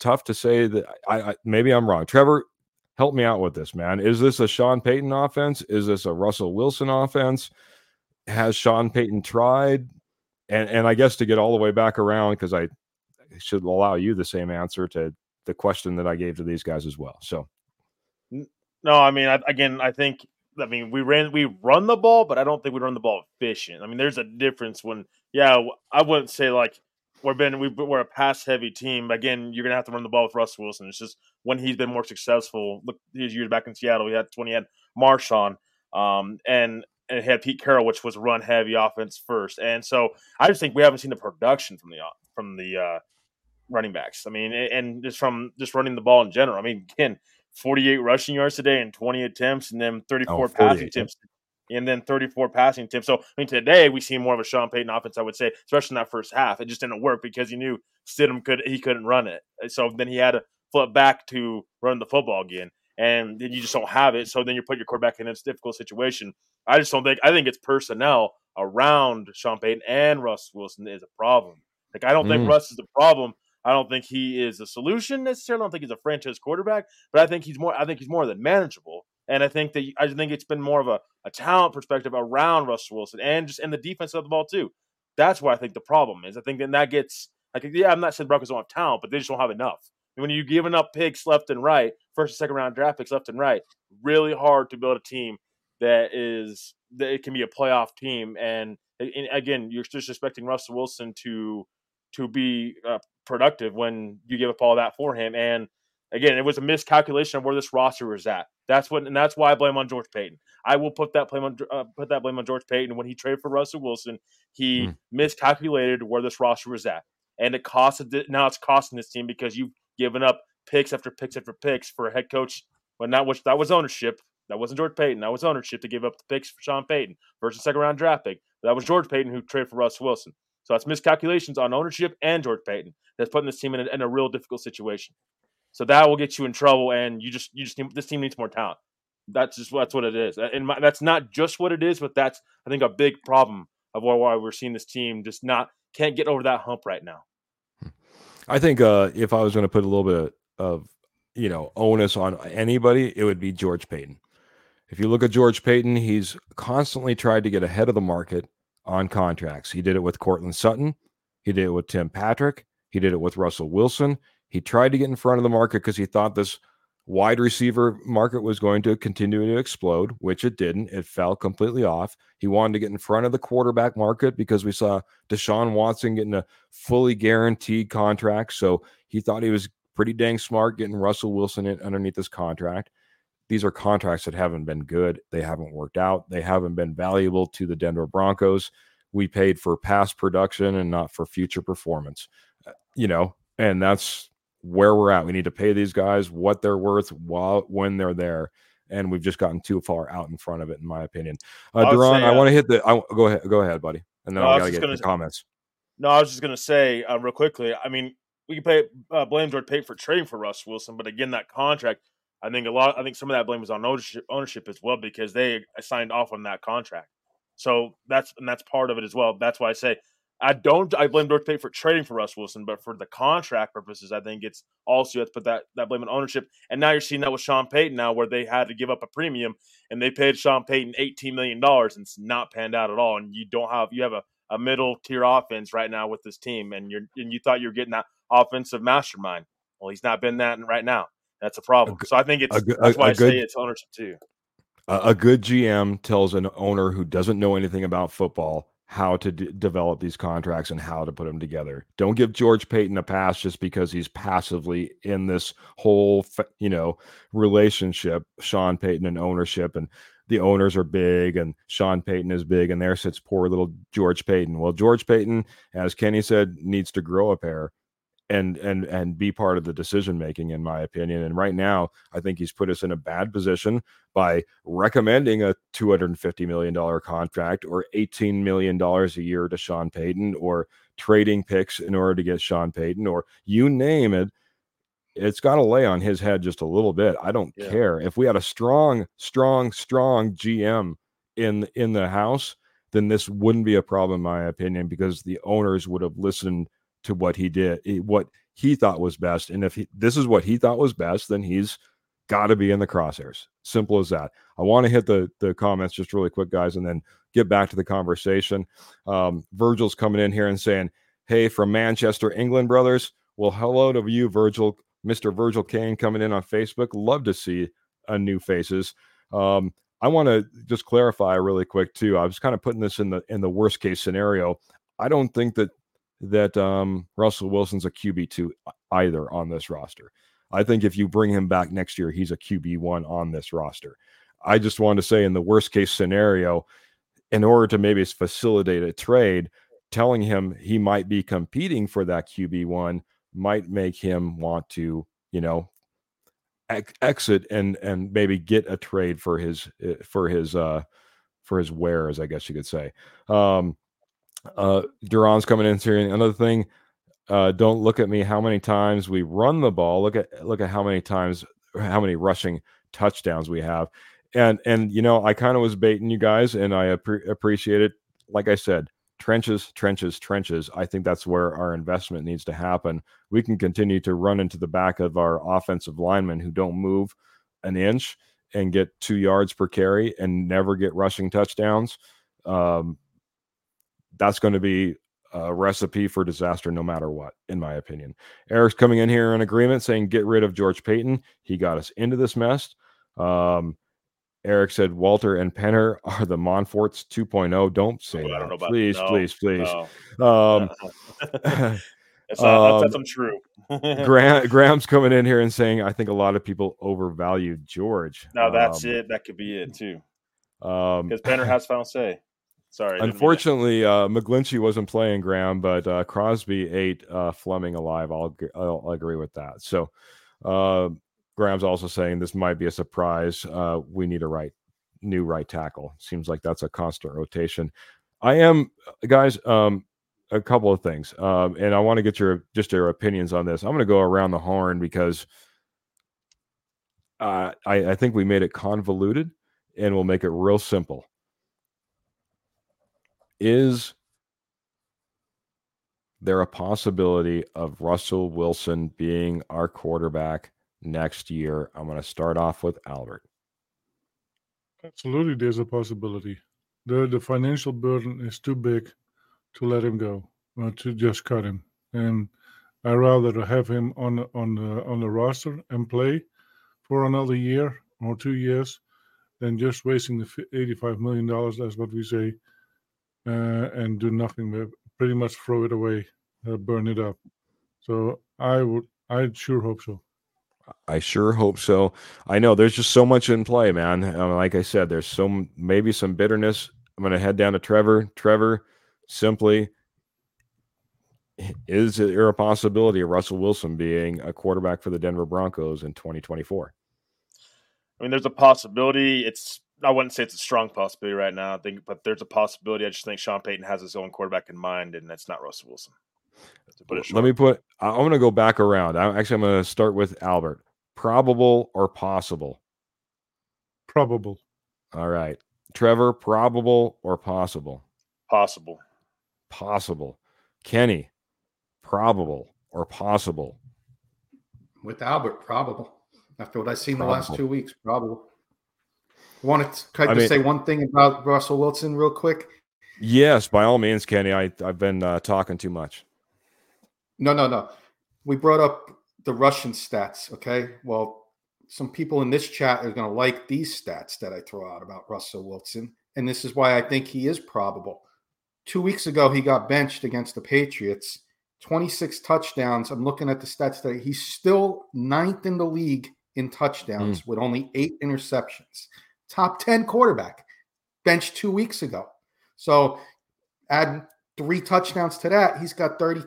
tough to say that I maybe I'm wrong. Trevor, help me out with this, man. Is this a Sean Payton offense? Is this a Russell Wilson offense? Has Sean Payton tried? And I guess to get all the way back around, because I should allow you the same answer to the question that I gave to these guys as well. So, no, we run the ball, but I don't think we run the ball efficient. I mean, there's a difference I wouldn't say like we're a pass heavy team. Again, you're gonna have to run the ball with Russell Wilson. It's just when he's been more successful. Look, his years back in Seattle, he had Marshawn, and had Pete Carroll, which was run heavy offense first. And so I just think we haven't seen the production from the running backs. I mean, and just from just running the ball in general. I mean, again, 48 rushing yards today and 20 attempts, and then 34 passing attempts. And then 34 passing attempts. So, I mean, today we see more of a Sean Payton offense, I would say, especially in that first half. It just didn't work because he knew Stidham couldn't run it. So then he had to flip back to run the football again. And then you just don't have it. So then you put your quarterback in a difficult situation. I think it's personnel around Sean Payton and Russ Wilson is a problem. Like, I don't think Russ is the problem. I don't think he is a solution necessarily. I don't think he's a franchise quarterback, but I think he's more than manageable. And I think it's been more of a talent perspective around Russell Wilson and just in the defense of the ball too. That's where I think the problem is. I think then that gets I'm not saying the Broncos don't have talent, but they just don't have enough. And when you're giving up picks left and right, first and second round draft picks left and right, really hard to build a team that it can be a playoff team. And again, you're just expecting Russell Wilson to be productive when you give up all that for him. And again, it was a miscalculation of where this roster was at. That's why I blame on George Paton. I will put that blame on George Paton. When he traded for Russell Wilson, he miscalculated where this roster was at, and it costed. Now it's costing this team because you've given up picks after picks after picks for a head coach, but not which that was ownership. That wasn't George Paton. That was ownership to give up the picks for Sean Payton, versus second round draft pick. That was George Paton who traded for Russell Wilson. So that's miscalculations on ownership and George Paton that's putting this team in a real difficult situation. So that will get you in trouble, and you just need, this team needs more talent. That's what it is, and that's not just what it is, but that's I think a big problem of why we're seeing this team just can't get over that hump right now. I think if I was going to put a little bit of onus on anybody, it would be George Paton. If you look at George Paton, he's constantly tried to get ahead of the market on contracts. He did it with Courtland Sutton. He did it with Tim Patrick. He did it with Russell Wilson. He tried to get in front of the market because he thought this wide receiver market was going to continue to explode, which it didn't. It fell completely off. He wanted to get in front of the quarterback market because we saw Deshaun Watson getting a fully guaranteed contract. So he thought he was pretty dang smart getting Russell Wilson in underneath this contract. These are contracts that haven't been good. They haven't worked out. They haven't been valuable to the Denver Broncos. We paid for past production and not for future performance, and that's where we're at. We need to pay these guys what they're worth when they're there. and we've just gotten too far out in front of it, in my opinion. Duran, I want to hit the. Go ahead, buddy, and then I gotta get the comments. No, I was just gonna say real quickly. I mean, we can blame George Paton for trading for Russ Wilson, but again, that contract. I think some of that blame was on ownership as well, because they signed off on that contract. So that's part of it as well. That's why I say I blame George Paton for trading for Russ Wilson, but for the contract purposes, I think it's also you have to put that blame on ownership. And now you're seeing that with Sean Payton now, where they had to give up a premium and they paid Sean Payton $18 million, and it's not panned out at all. And you have a middle tier offense right now with this team, and you thought you were getting that offensive mastermind. Well, he's not been that right now. That's a problem. So I think that's why I say it's ownership too. A good GM tells an owner who doesn't know anything about football how to develop these contracts and how to put them together. Don't give George Paton a pass just because he's passively in this whole, relationship, Sean Payton and ownership, and the owners are big and Sean Payton is big, and there sits poor little George Paton. Well, George Paton, as Kenny said, needs to grow a pair and be part of the decision-making, in my opinion. And right now, I think he's put us in a bad position by recommending a $250 million contract or $18 million a year to Sean Payton, or trading picks in order to get Sean Payton, or you name it. It's got to lay on his head just a little bit. I don't care. If we had a strong GM in the house, then this wouldn't be a problem, in my opinion, because the owners would have listened to what he did, what he thought was best. And if this is what he thought was best, then he's got to be in the crosshairs. Simple as that. I want to hit the comments just really quick, guys, and then get back to the conversation. Virgil's coming in here and saying, hey, from Manchester, England, brothers. Well, hello to you, Virgil. Mr. Virgil Kane coming in on Facebook. Love to see new faces. I want to just clarify really quick too. I was kind of putting this in the worst case scenario. I don't think that Russell Wilson's a QB2 either on this roster. I think if you bring him back next year, he's a QB1 on this roster. I just want to say, in the worst case scenario, in order to maybe facilitate a trade, telling him he might be competing for that QB1 might make him want to, exit and maybe get a trade for his wares, I guess you could say. Duran's coming in here. Another thing, don't look at me how many times we run the ball. Look at how many rushing touchdowns we have. And I kind of was baiting you guys, and I appreciate it. Like I said, trenches. I think that's where our investment needs to happen. We can continue to run into the back of our offensive linemen who don't move an inch and get 2 yards per carry and never get rushing touchdowns. That's going to be a recipe for disaster no matter what, in my opinion. Eric's coming in here in agreement, saying get rid of George Paton. He got us into this mess. Eric said Walter and Penner are the Monforts 2.0. Don't say that. I don't know about please. No. That's untrue. Graham's coming in here and saying, I think a lot of people overvalued George. No, that's it. That could be it, too. Because Penner has final say. Sorry. Unfortunately, McGlinchey wasn't playing, Graham, but Crosby ate Fleming alive. I'll agree with that. So Graham's also saying this might be a surprise. We need a new right tackle. Seems like that's a constant rotation. I am, guys, a couple of things, and I want to get your opinions on this. I'm going to go around the horn because I think we made it convoluted, and we'll make it real simple. Is there a possibility of Russell Wilson being our quarterback next year? I'm going to start off with Albert. Absolutely, there's a possibility. The financial burden is too big to let him go, or to just cut him. And I'd rather have him on the roster and play for another year or 2 years than just wasting the $85 million, that's what we say, and do nothing with, pretty much throw it away, burn it up. So I sure hope so. I sure hope so. I know there's just so much in play, man. Like I said, there's maybe some bitterness. I'm going to head down to Trevor. Trevor, simply, is there a possibility of Russell Wilson being a quarterback for the Denver Broncos in 2024? I mean, there's a possibility. I wouldn't say it's a strong possibility right now, I think, but there's a possibility. I just think Sean Payton has his own quarterback in mind, and that's not Russell Wilson. I'm going to go back around. I'm going to start with Albert. Probable or possible? Probable. All right. Trevor, probable or possible? Possible. Possible. Kenny, probable or possible? With Albert, probable. After what I've seen the last 2 weeks, probable. I want to say one thing about Russell Wilson real quick. Yes, by all means, Kenny. I've been talking too much. No. We brought up the Russian stats, okay? Well, some people in this chat are going to like these stats that I throw out about Russell Wilson, and this is why I think he is probable. 2 weeks ago, he got benched against the Patriots, 26 touchdowns. I'm looking at the stats today. He's still ninth in the league in touchdowns with only 8 interceptions. Top 10 quarterback, benched 2 weeks ago. So add 3 touchdowns to that. He's got 3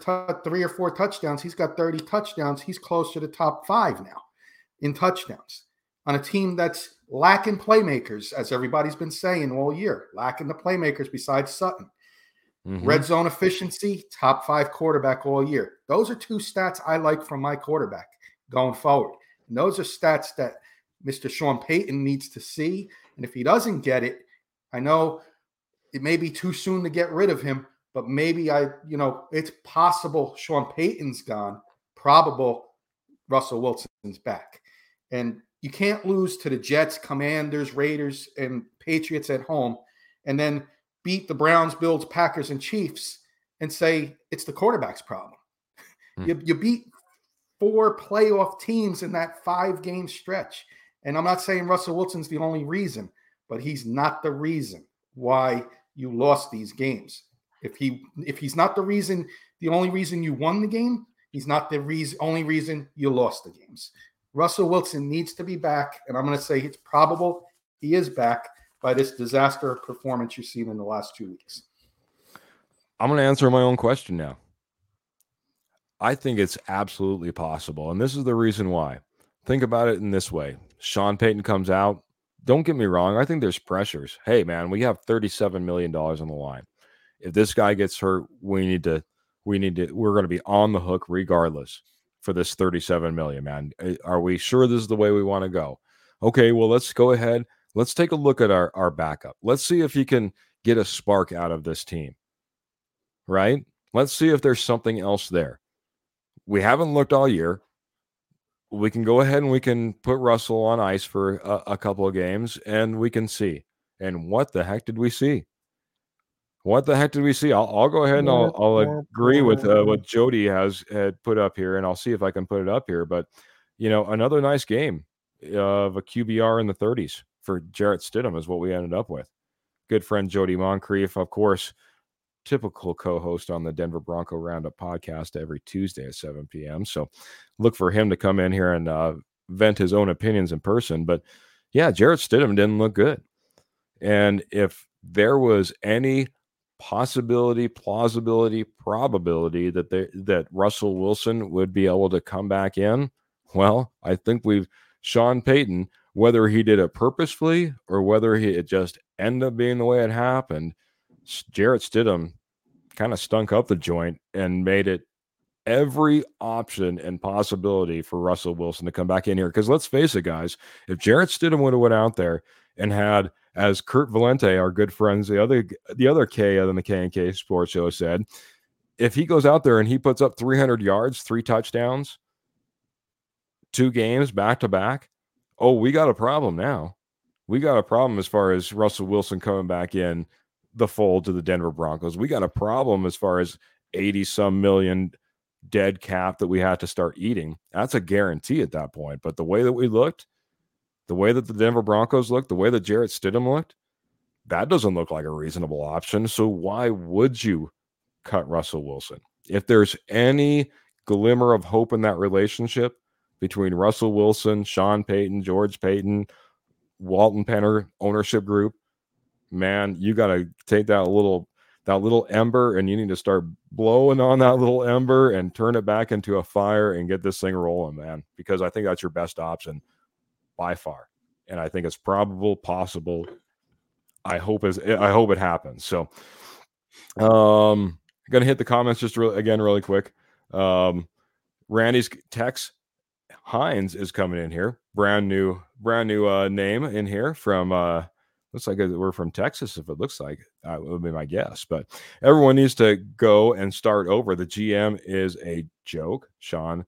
or 4 touchdowns. He's got 30 touchdowns. He's close to the top 5 now in touchdowns on a team that's lacking playmakers, as everybody's been saying all year, lacking the playmakers besides Sutton. Mm-hmm. Red zone efficiency, top 5 quarterback all year. Those are 2 stats I like from my quarterback going forward. And those are stats that Mr. Sean Payton needs to see. And if he doesn't get it, I know it may be too soon to get rid of him, but maybe it's possible Sean Payton's gone, probable Russell Wilson's back. And you can't lose to the Jets, Commanders, Raiders, and Patriots at home, and then beat the Browns, Bills, Packers, and Chiefs and say it's the quarterback's problem. You beat 4 playoff teams in that 5-game stretch. And I'm not saying Russell Wilson's the only reason, but he's not the reason why you lost these games. If he's not the reason, the only reason you won the game, he's not the only reason you lost the games. Russell Wilson needs to be back, and I'm going to say it's probable he is back by this disaster of performance you've seen in the last 2 weeks. I'm going to answer my own question now. I think it's absolutely possible, and this is the reason why. Think about it in this way. Sean Payton comes out. Don't get me wrong. I think there's pressures. Hey, man, we have $37 million on the line. If this guy gets hurt, we're going to be on the hook regardless for this $37 million, man. Are we sure this is the way we want to go? Okay, well, let's go ahead. Let's take a look at our backup. Let's see if he can get a spark out of this team, right? Let's see if there's something else there. We haven't looked all year. We can go ahead and we can put Russell on ice for a couple of games and we can see. And what the heck did we see? I'll go ahead and I'll agree with what Jody had put up here, and I'll see if I can put it up here. But, another nice game of a QBR in the 30s for Jared Stidham is what we ended up with. Good friend Jody Moncrief, of course, typical co-host on the Denver Bronco Roundup podcast every Tuesday at 7 p.m. So look for him to come in here and vent his own opinions in person. But yeah, Jared Stidham didn't look good. And if there was any possibility, plausibility, probability that Russell Wilson would be able to come back in, well, I think Sean Payton, whether he did it purposefully or whether it just ended up being the way it happened, Jarrett Stidham kind of stunk up the joint and made it every option and possibility for Russell Wilson to come back in here. Because let's face it, guys, if Jarrett Stidham would have went out there and had, as Kurt Valente, our good friends, the other K of the K&K Sports Show said, if he goes out there and he puts up 300 yards, 3 touchdowns, 2 games back-to-back, oh, we got a problem now. We got a problem as far as Russell Wilson coming back in the fold to the Denver Broncos. We got a problem as far as 80-some million dead cap that we had to start eating. That's a guarantee at that point. But the way that we looked, the way that the Denver Broncos looked, the way that Jarrett Stidham looked, that doesn't look like a reasonable option. So why would you cut Russell Wilson? If there's any glimmer of hope in that relationship between Russell Wilson, Sean Payton, George Paton, Walton Penner ownership group, man, you got to take that little ember and you need to start blowing on that little ember and turn it back into a fire and get this thing rolling, man, because I think that's your best option by far. and I think it's probable, possible. I hope it happens. So I'm going to hit the comments just really quick. Randy's text, Hines is coming in here. Brand new name in here from looks like we're from Texas. If it looks like it would be my guess, but everyone needs to go and start over. The GM is a joke. Sean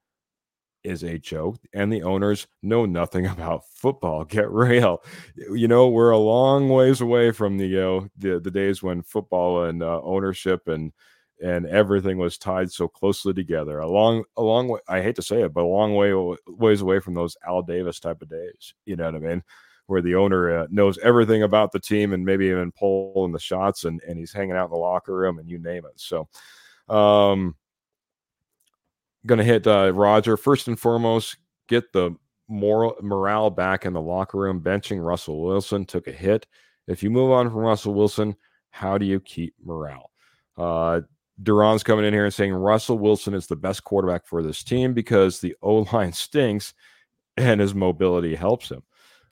is a joke, and the owners know nothing about football. Get real. You know, we're a long ways away from the days when football and ownership and everything was tied so closely together. A long way. I hate to say it, but a long ways away from those Al Davis type of days. You know what I mean? Where the owner knows everything about the team and maybe even pulling the shots and he's hanging out in the locker room and you name it. So, going to hit Roger. First and foremost, get the morale back in the locker room. Benching Russell Wilson took a hit. If you move on from Russell Wilson, how do you keep morale? Duran's coming in here and saying Russell Wilson is the best quarterback for this team because the O-line stinks and his mobility helps him.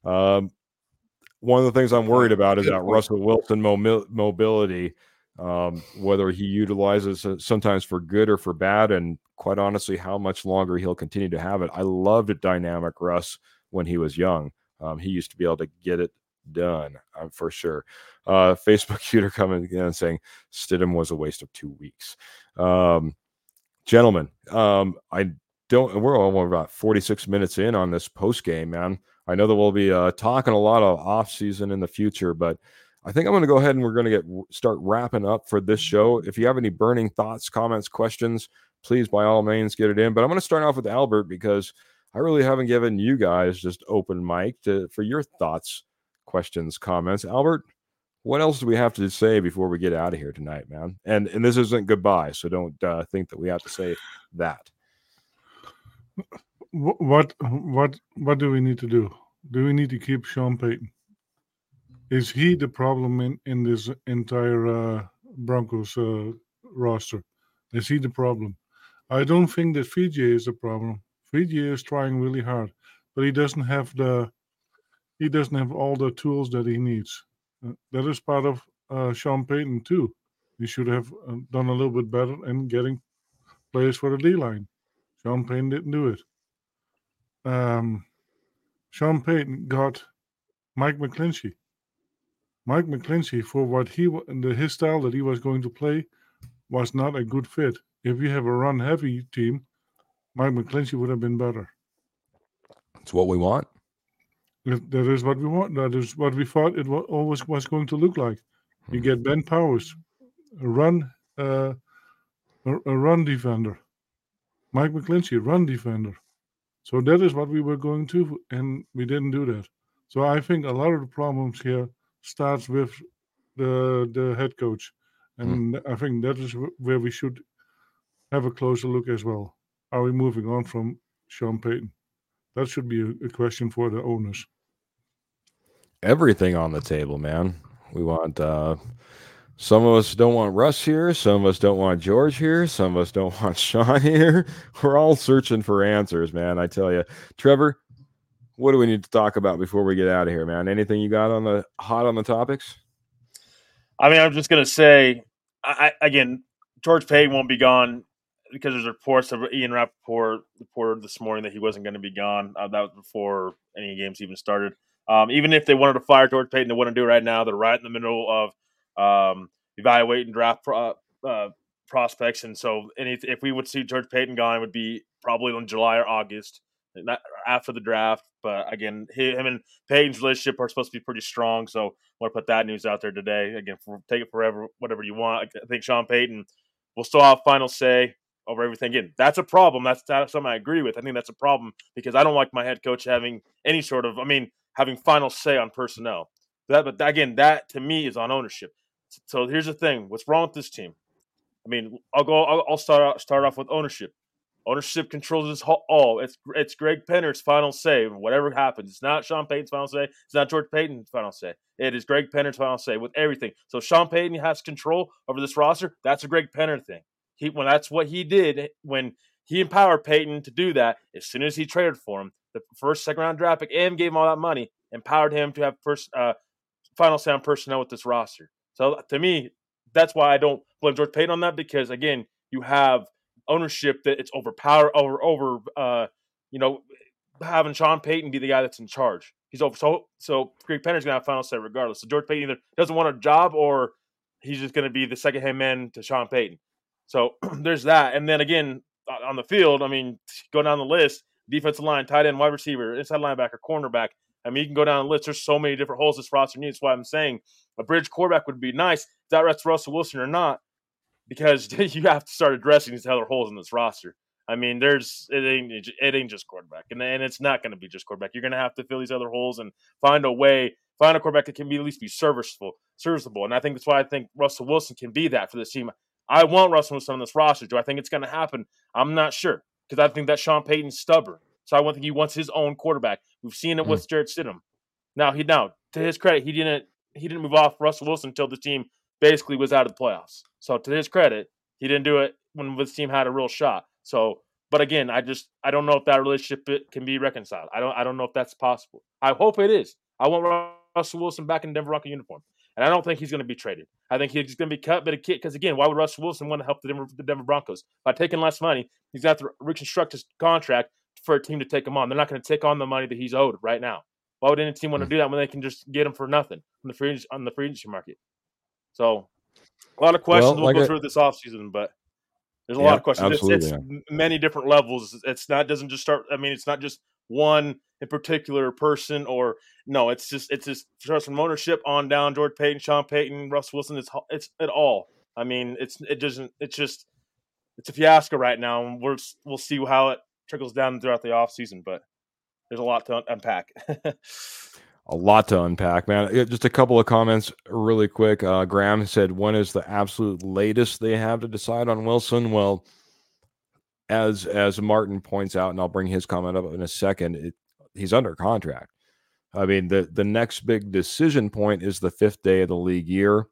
One of the things I'm worried about is that Russell Wilson mobility, whether he utilizes it sometimes for good or for bad, and quite honestly, how much longer he'll continue to have it. I loved a dynamic Russ when he was young. He used to be able to get it done, for sure. Facebook shooter coming again and saying Stidham was a waste of 2 weeks. Gentlemen, we're all about 46 minutes in on this post game, man. I know that we'll be talking a lot of offseason in the future, but I think I'm going to go ahead and we're going to start wrapping up for this show. If you have any burning thoughts, comments, questions, please, by all means, get it in. But I'm going to start off with Albert because I really haven't given you guys just open mic for your thoughts, questions, comments. Albert, what else do we have to say before we get out of here tonight, man? And this isn't goodbye, so don't think that we have to say that. What do we need to do? Do we need to keep Sean Payton? Is he the problem in this entire Broncos roster? Is he the problem? I don't think that Fiji is the problem. Fiji is trying really hard, but he doesn't have all the tools that he needs. That is part of Sean Payton too. He should have done a little bit better in getting players for the D line. Sean Payton didn't do it. Sean Payton got Mike McGlinchey. Mike McGlinchey, for what his style that he was going to play, was not a good fit. If you have a run-heavy team, Mike McGlinchey would have been better. That's what we want. That is what we want. That is what we thought it always was going to look like. You get Ben Powers, a run defender. Mike McGlinchey, run defender. So that is what we were going to, and we didn't do that. So I think a lot of the problems here starts with the head coach. And I think that is where we should have a closer look as well. Are we moving on from Sean Payton? That should be a question for the owners. Everything on the table, man. We want... some of us don't want Russ here. Some of us don't want George here. Some of us don't want Sean here. We're all searching for answers, man. I tell you, Trevor, what do we need to talk about before we get out of here, man? Anything you got on the hot on the topics? I mean, I'm just going to say, again, George Paton won't be gone because there's reports of Ian Rappaport reported this morning that he wasn't going to be gone. That was before any games even started. Even if they wanted to fire George Paton, they wouldn't do it right now. They're right in the middle of evaluate and draft prospects, and so if we would see George Paton gone, it would be probably in July or August, not after the draft. But again, him and Payton's relationship are supposed to be pretty strong, so I want to put that news out there today. Again, take it forever, whatever you want. I think Sean Payton will still have final say over everything. Again, that's a problem. That's something I agree with. I think that's a problem because I don't like my head coach having any sort of, having final say on personnel. But again, that to me is on ownership. So here's the thing: what's wrong with this team? I'll start off with ownership. Ownership controls this all. It's Greg Penner's final say. Whatever happens, it's not Sean Payton's final say. It's not George Paton's final say. It is Greg Penner's final say with everything. So Sean Payton has control over this roster. That's a Greg Penner thing. That's what he did when he empowered Payton to do that. As soon as he traded for him, the first, second round draft pick, and gave him all that money. empowered him to have final sound personnel with this roster. So to me, that's why I don't blame George Paton on that, because again, you have ownership that it's having Sean Payton be the guy that's in charge. He's over. So Greg Penner's going to have final say regardless. So George Paton either doesn't want a job or he's just going to be the second-hand man to Sean Payton. So there's that. And then again, on the field, I mean, go down the list, defensive line, tight end, wide receiver, inside linebacker, cornerback. I mean, you can go down the list. There's so many different holes this roster needs. That's why I'm saying a bridge quarterback would be nice. If that rests Russell Wilson or not, because you have to start addressing these other holes in this roster. I mean, it ain't just quarterback, and it's not going to be just quarterback. You're going to have to fill these other holes and find a quarterback that can be at least be serviceable. And I think that's why I think Russell Wilson can be that for this team. I want Russell Wilson on this roster. Do I think it's going to happen? I'm not sure, because I think that Sean Payton's stubborn. So I think he wants his own quarterback. We've seen it with Jared Stidham. Now, to his credit, he didn't move off Russell Wilson until the team basically was out of the playoffs. So to his credit, he didn't do it when this team had a real shot. So, but again, I don't know if that relationship can be reconciled. I don't know if that's possible. I hope it is. I want Russell Wilson back in Denver Bronco uniform, and I don't think he's going to be traded. I think he's going to be cut, but a kid, because again, why would Russell Wilson want to help the Denver Broncos by taking less money? He's going to have to reconstruct his contract for a team to take him on. They're not going to take on the money that he's owed right now. Why would any team want to do that when they can just get him for nothing on the free agency market? So, a lot of questions we'll go through this offseason, but. There's a lot of questions. It's many different levels. It's not just one in particular person it's just starts from ownership on down. George Paton, Sean Payton, Russ Wilson. It's it all. I mean, it's a fiasco right now, and we'll see how it trickles down throughout the off season. But there's a lot to unpack. A lot to unpack, man. Just a couple of comments really quick. Graham said, when is the absolute latest they have to decide on Wilson? Well, as Martin points out, and I'll bring his comment up in a second, he's under contract. I mean, the next big decision point is the fifth day of the league year.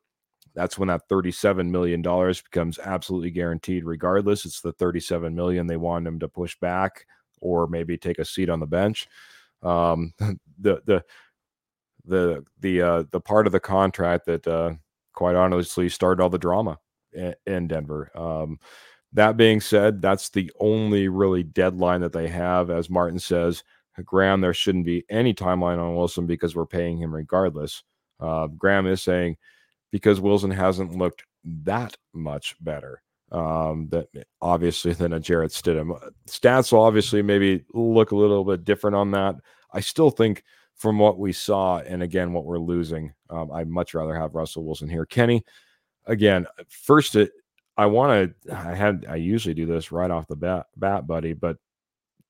That's when that $37 million becomes absolutely guaranteed regardless. It's the $37 million they want him to push back or maybe take a seat on the bench. The part of the contract that quite honestly started all the drama in Denver. That being said, that's the only really deadline that they have. As Martin says, Graham, there shouldn't be any timeline on Wilson because we're paying him regardless. Graham is saying because Wilson hasn't looked that much better than a Jarrett Stidham. Stats obviously maybe look a little bit different on that. I still think from what we saw, and again, what we're losing, I'd much rather have Russell Wilson here. Kenny, again, first, I usually do this right off the bat, buddy, but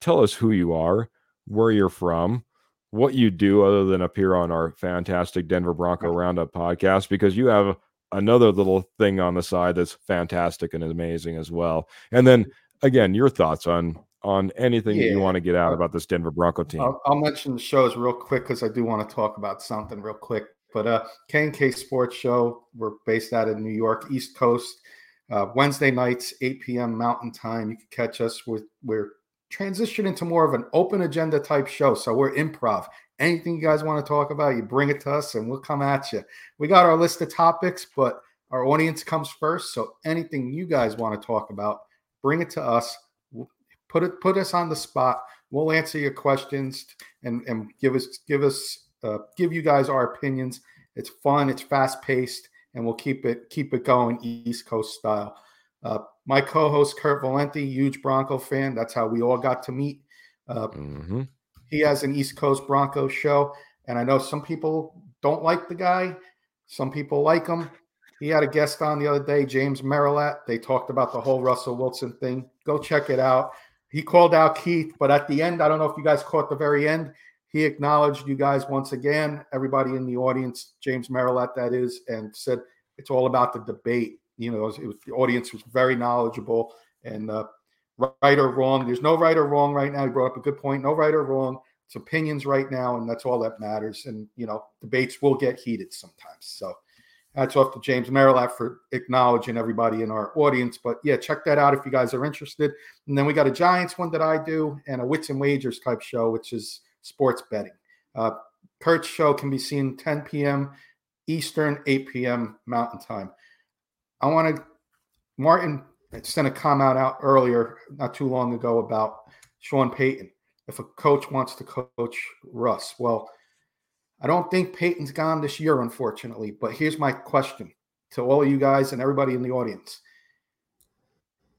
tell us who you are, where you're from, what you do other than appear on our fantastic Denver Bronco Roundup podcast, because you have another little thing on the side that's fantastic and amazing as well. And then, again, your thoughts on anything that you want to get out about this Denver Bronco team. I'll mention the shows real quick because I do want to talk about something real quick. But K&K Sports Show, we're based out of New York, East Coast. Wednesday nights, 8 p.m. Mountain Time. You can catch us. We're transitioning to more of an open agenda type show, so we're improv. Anything you guys want to talk about, you bring it to us, and we'll come at you. We got our list of topics, but our audience comes first, so anything you guys want to talk about, bring it to us. Put us on the spot. We'll answer your questions and give you guys our opinions. It's fun. It's fast paced, and we'll keep it going East Coast style. My co-host Kurt Valenti, huge Bronco fan. That's how we all got to meet. He has an East Coast Bronco show, and I know some people don't like the guy. Some people like him. He had a guest on the other day, James Merrilat. They talked about the whole Russell Wilson thing. Go check it out. He called out Keith, but at the end, I don't know if you guys caught the very end, he acknowledged you guys once again, everybody in the audience, James Merrilat that is, and said it's all about the debate. You know, the audience was very knowledgeable, and right or wrong. There's no right or wrong right now. He brought up a good point. No right or wrong. It's opinions right now, and that's all that matters. And, you know, debates will get heated sometimes. So that's off to James Merrilat for acknowledging everybody in our audience. But, yeah, check that out if you guys are interested. And then we got a Giants one that I do and a Wits and Wagers type show, which is sports betting. Kurt's show can be seen 10 p.m. Eastern, 8 p.m. Mountain Time. I want to – Martin sent a comment out earlier not too long ago about Sean Payton, if a coach wants to coach Russ. Well, I don't think Payton's gone this year, unfortunately, but here's my question to all of you guys and everybody in the audience.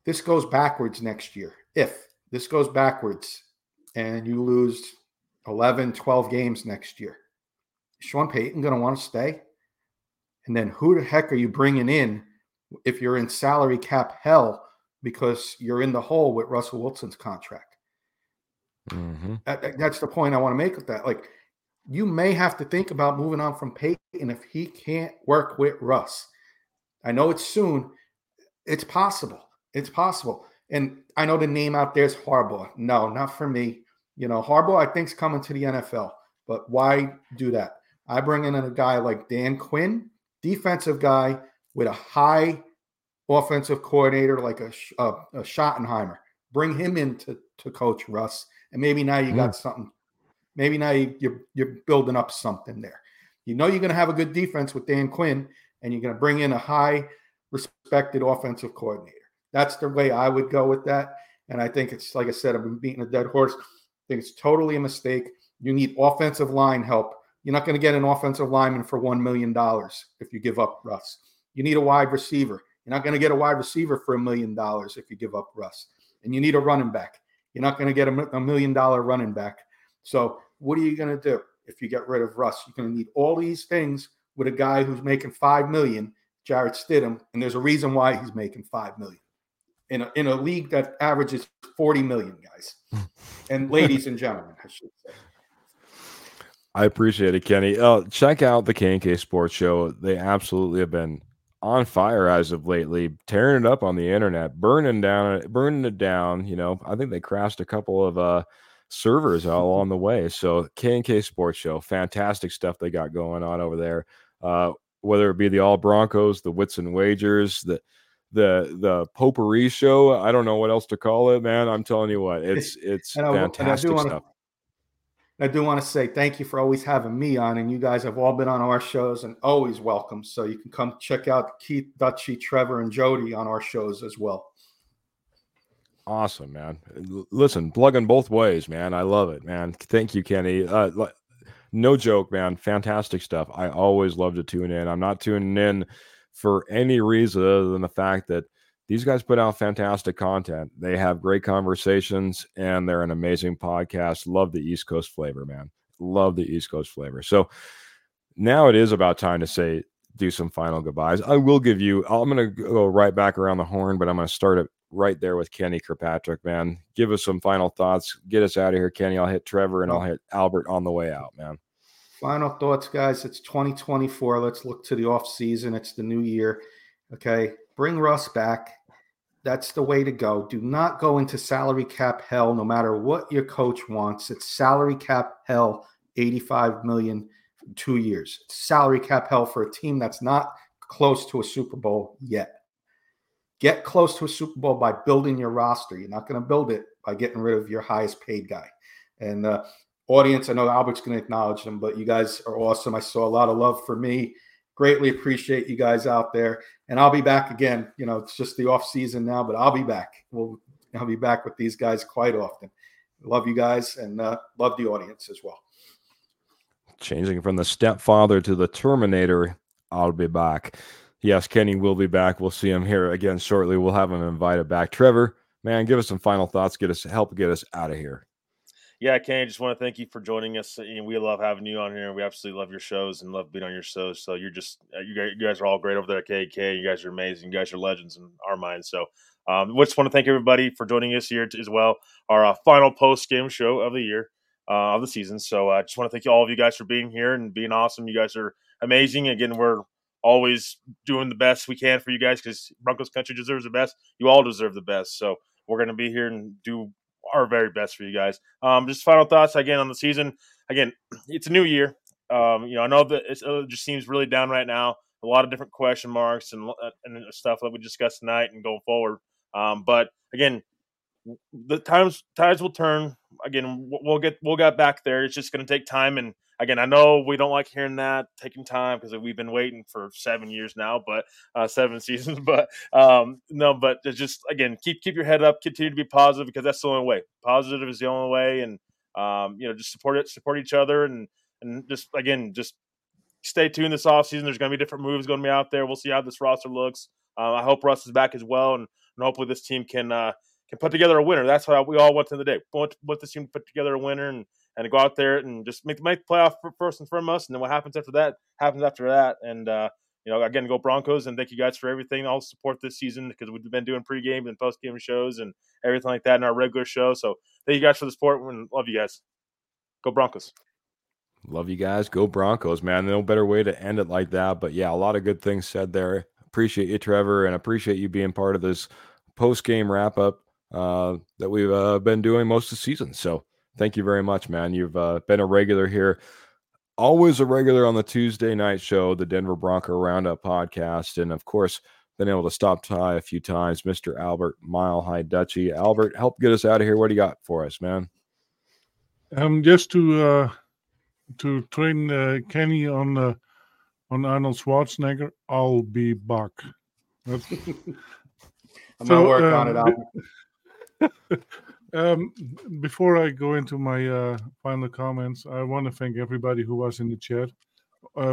This goes backwards next year. If this goes backwards and you lose 11, 12 games next year, is Sean Payton going to want to stay? And then who the heck are you bringing in if you're in salary cap hell because you're in the hole with Russell Wilson's contract? Mm-hmm. That's the point I want to make with that. Like, you may have to think about moving on from Payton if he can't work with Russ. I know it's soon. It's possible. It's possible. And I know the name out there is Harbaugh. No, not for me. You know, Harbaugh, I think, is coming to the NFL. But why do that? I bring in a guy like Dan Quinn, defensive guy with a high offensive coordinator like a Schottenheimer. Bring him in to coach Russ. And maybe now you got something. Maybe now you're building up something there. You know you're going to have a good defense with Dan Quinn, and you're going to bring in a high-respected offensive coordinator. That's the way I would go with that. And I think it's, like I said, I've been beating a dead horse. I think it's totally a mistake. You need offensive line help. You're not going to get an offensive lineman for $1 million if you give up Russ. You need a wide receiver. You're not going to get a wide receiver for $1 million if you give up Russ. And you need a running back. You're not going to get a $1 million running back. So what are you going to do if you get rid of Russ? You're going to need all these things with a guy who's making $5 million, Jared Stidham, and there's a reason why he's making $5 million. In a league that averages 40 million, guys and ladies and gentlemen, I should say. I appreciate it, Kenny. Check out the K&K Sports Show. They absolutely have been on fire as of lately, tearing it up on the internet, burning it down. You know, I think they crashed a couple of servers out along the way. So K&K Sports Show, fantastic stuff they got going on over there. Whether it be the All Broncos, the Wits and Wagers, the potpourri show. I don't know what else to call it, man. I'm telling you what, it's fantastic stuff. I do want to say thank you for always having me on, and you guys have all been on our shows and always welcome. So you can come check out Keith, Dutchie, Trevor, and Jody on our shows as well. Awesome, man. Listen, plugging both ways, man. I love it, man. Thank you, Kenny. No joke, man. Fantastic stuff. I always love to tune in. I'm not tuning in for any reason other than the fact that these guys put out fantastic content. They have great conversations, and they're an amazing podcast. Love the East Coast flavor, man. Love the East Coast flavor. So now it is about time to do some final goodbyes. I'm going to go right back around the horn, but I'm going to start it right there with Kenny Kirkpatrick, man. Give us some final thoughts. Get us out of here, Kenny. I'll hit Trevor, and I'll hit Albert on the way out, man. Final thoughts, guys. It's 2024. Let's look to the offseason. It's the new year. Okay. Bring Russ back. That's the way to go. Do not go into salary cap hell, no matter what your coach wants. It's salary cap hell, $85 million, 2 years. It's salary cap hell for a team that's not close to a Super Bowl yet. Get close to a Super Bowl by building your roster. You're not going to build it by getting rid of your highest paid guy. And, audience, I know Albert's going to acknowledge them, but you guys are awesome. I saw a lot of love for me. Greatly appreciate you guys out there. And I'll be back again. You know, it's just the off season now, but I'll be back. I'll be back with these guys quite often. Love you guys and love the audience as well. Changing from the stepfather to the Terminator, I'll be back. Yes, Kenny will be back. We'll see him here again shortly. We'll have him invited back. Trevor, man, give us some final thoughts. Help get us out of here. Yeah, Kenny, I just want to thank you for joining us. We love having you on here. We absolutely love your shows and love being on your shows. So you're just – you guys are all great over there at K&K. You guys are amazing. You guys are legends in our minds. So we just want to thank everybody for joining us here as well, our final post-game show of the year, of the season. So I just want to thank all of you guys for being here and being awesome. You guys are amazing. Again, we're always doing the best we can for you guys because Broncos Country deserves the best. You all deserve the best. So we're going to be here and do – our very best for you guys. Just final thoughts again on the season. Again, it's a new year. I know that it just seems really down right now. A lot of different question marks and stuff that we discussed tonight and going forward. But again, the tides will turn. Again, we'll get back there. It's just going to take time. And again, I know we don't like hearing that, taking time, because we've been waiting for 7 years now, but 7 seasons. But no, but just, again, keep your head up, continue to be positive, because that's the only way. Positive is the only way. And, you know, just support each other. And just, again, just stay tuned this offseason. There's going to be different moves going to be out there. We'll see how this roster looks. I hope Russ is back as well. And hopefully this team can put together a winner. That's what we all want to the day. We want this team to put together a winner and to go out there and just make the playoff first and foremost. And then what happens after that happens after that. And, you know, again, go Broncos. And thank you guys for everything. All support this season, because we've been doing pregame and postgame shows and everything like that in our regular show. So thank you guys for the support. We love you guys. Go Broncos. Love you guys. Go Broncos, man. No better way to end it like that. But, yeah, a lot of good things said there. Appreciate you, Trevor, and appreciate you being part of this post-game wrap-up that we've been doing most of the season. So thank you very much, man. You've been a regular here. Always a regular on the Tuesday night show, the Denver Bronco Roundup podcast. And, of course, been able to stop by a few times, Mr. Albert Mile High Dutchie. Albert, help get us out of here. What do you got for us, man? Just to train Kenny on Arnold Schwarzenegger, I'll be back. I'm gonna work on it, Albert. Before I go into my final comments, I want to thank everybody who was in the chat.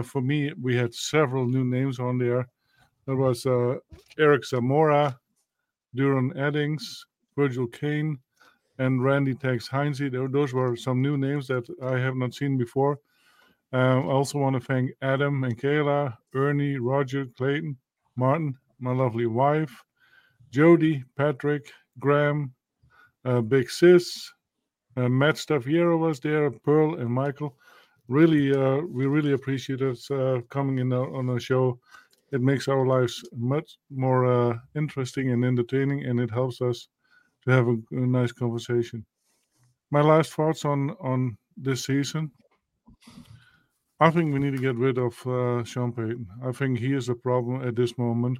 For me, we had several new names on there. There was Eric Zamora, Duran Eddings, Virgil Kane, and Randy Tex Heinze. Those were some new names that I have not seen before. I also want to thank Adam and Kayla, Ernie, Roger, Clayton, Martin, my lovely wife, Jody, Patrick, Graham, Big Sis, Matt Staviero was there, Pearl and Michael. Really, we really appreciate us coming in on our show. It makes our lives much more interesting and entertaining, and it helps us to have a nice conversation. My last thoughts on this season. I think we need to get rid of Sean Payton. I think he is a problem at this moment.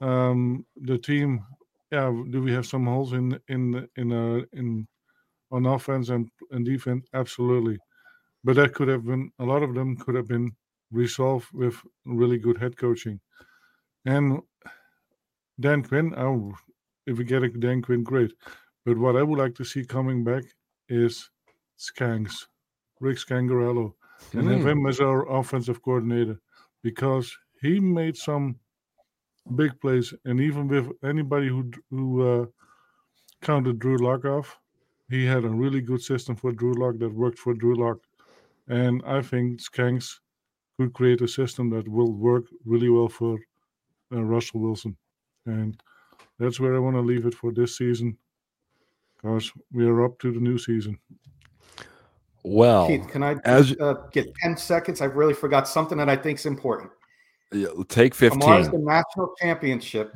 The team, yeah. Do we have some holes in on offense and defense? Absolutely, but that could have been a lot of them could have been resolved with really good head coaching. And Dan Quinn, if we get a Dan Quinn, great. But what I would like to see coming back is Skangs, Rick Scangarello. And have him as our offensive coordinator, because he made some big plays. And even with anybody who counted Drew Lock off, he had a really good system for Drew Lock that worked for Drew Lock. And I think Skanks could create a system that will work really well for Russell Wilson. And that's where I want to leave it for this season, because we are up to the new season. Well, Keith, can I get 10 seconds? I really forgot something that I think is important. Yeah, take 15. Tomorrow's the national championship,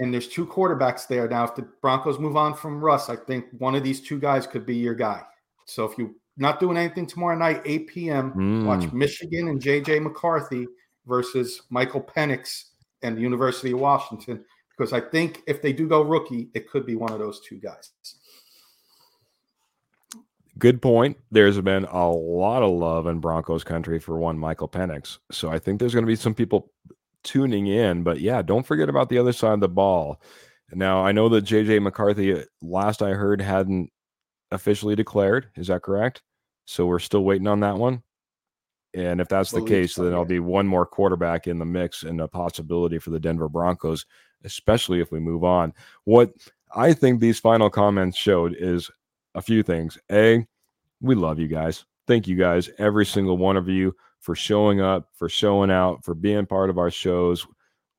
and there's two quarterbacks there. Now, if the Broncos move on from Russ, I think one of these two guys could be your guy. So if you're not doing anything tomorrow night, 8 p.m., watch Michigan and JJ McCarthy versus Michael Penix and the University of Washington, because I think if they do go rookie, it could be one of those two guys. Good point. There's been a lot of love in Broncos country for one Michael Penix. So I think there's going to be some people tuning in. But, yeah, don't forget about the other side of the ball. Now, I know that J.J. McCarthy, last I heard, hadn't officially declared. Is that correct? So we're still waiting on that one. And if that's the case, then there'll be one more quarterback in the mix and a possibility for the Denver Broncos, especially if we move on. What I think these final comments showed is – a few things. A, we love you guys. Thank you guys, every single one of you, for showing up, for showing out, for being part of our shows.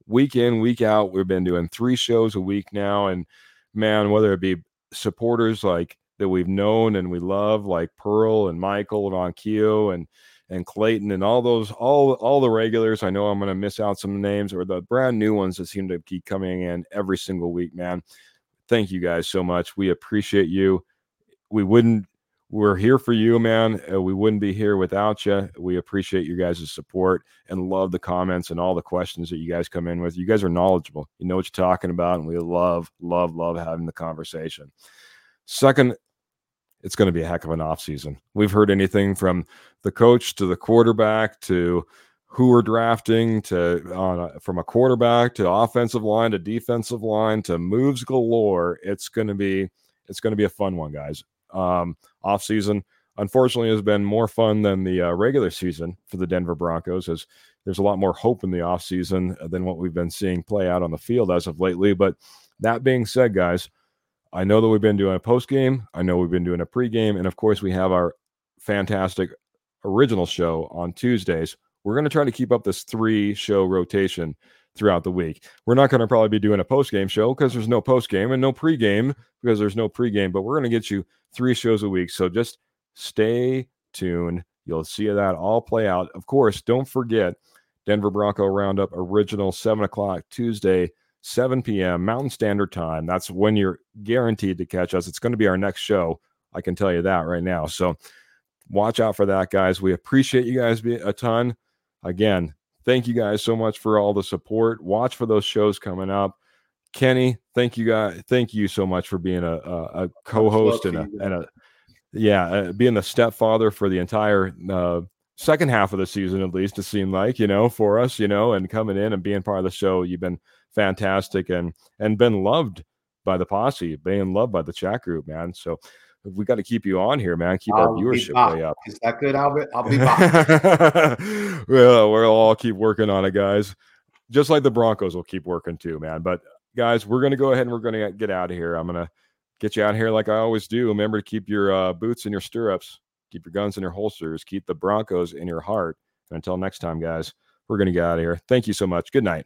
Week in, week out, we've been doing 3 shows a week now. And, man, whether it be supporters like that we've known and we love, like Pearl and Michael and Onkyo and Clayton and all those, all the regulars. I know I'm going to miss out some names, or the brand new ones that seem to keep coming in every single week, man. Thank you guys so much. We appreciate you. We're here for you, man. We wouldn't be here without you. We appreciate you guys' support and love the comments and all the questions that you guys come in with. You guys are knowledgeable. You know what you're talking about, and we love having the conversation. Second it's going to be a heck of an offseason. We've heard anything from the coach to the quarterback to who we're drafting to from a quarterback to offensive line to defensive line to moves galore. It's going to be a fun one, guys. Offseason, unfortunately, has been more fun than the regular season for the Denver Broncos, as there's a lot more hope in the offseason than what we've been seeing play out on the field as of lately. But that being said, guys, I know that we've been doing a post-game. I know we've been doing a pre-game. And, of course, we have our fantastic original show on Tuesdays. We're going to try to keep up this three-show rotation throughout the week. We're not going to probably be doing a post-game show because there's no post-game, and no pre-game because there's no pre-game. But we're going to get you three shows a week. So just stay tuned. You'll see that all play out. Of course, don't forget Denver Bronco Roundup original 7 o'clock Tuesday, 7 p.m. Mountain Standard Time. That's when you're guaranteed to catch us. It's going to be our next show. I can tell you that right now. So watch out for that, guys. We appreciate you guys a ton. Again, thank you guys so much for all the support. Watch for those shows coming up. Kenny, thank you guys. Thank you so much for being a co-host and being the stepfather for the entire second half of the season, at least it seemed like, for us, and coming in and being part of the show. You've been fantastic and been loved by the posse, being loved by the chat group, man. So we got to keep you on here, man. Keep our viewership way up. Is that good, Albert? I'll be back. Well, we'll all keep working on it, guys. Just like the Broncos will keep working too, man. But guys, we're going to go ahead and we're going to get out of here. I'm going to get you out of here like I always do. Remember to keep your boots in your stirrups. Keep your guns in your holsters. Keep the Broncos in your heart. And until next time, guys, we're going to get out of here. Thank you so much. Good night.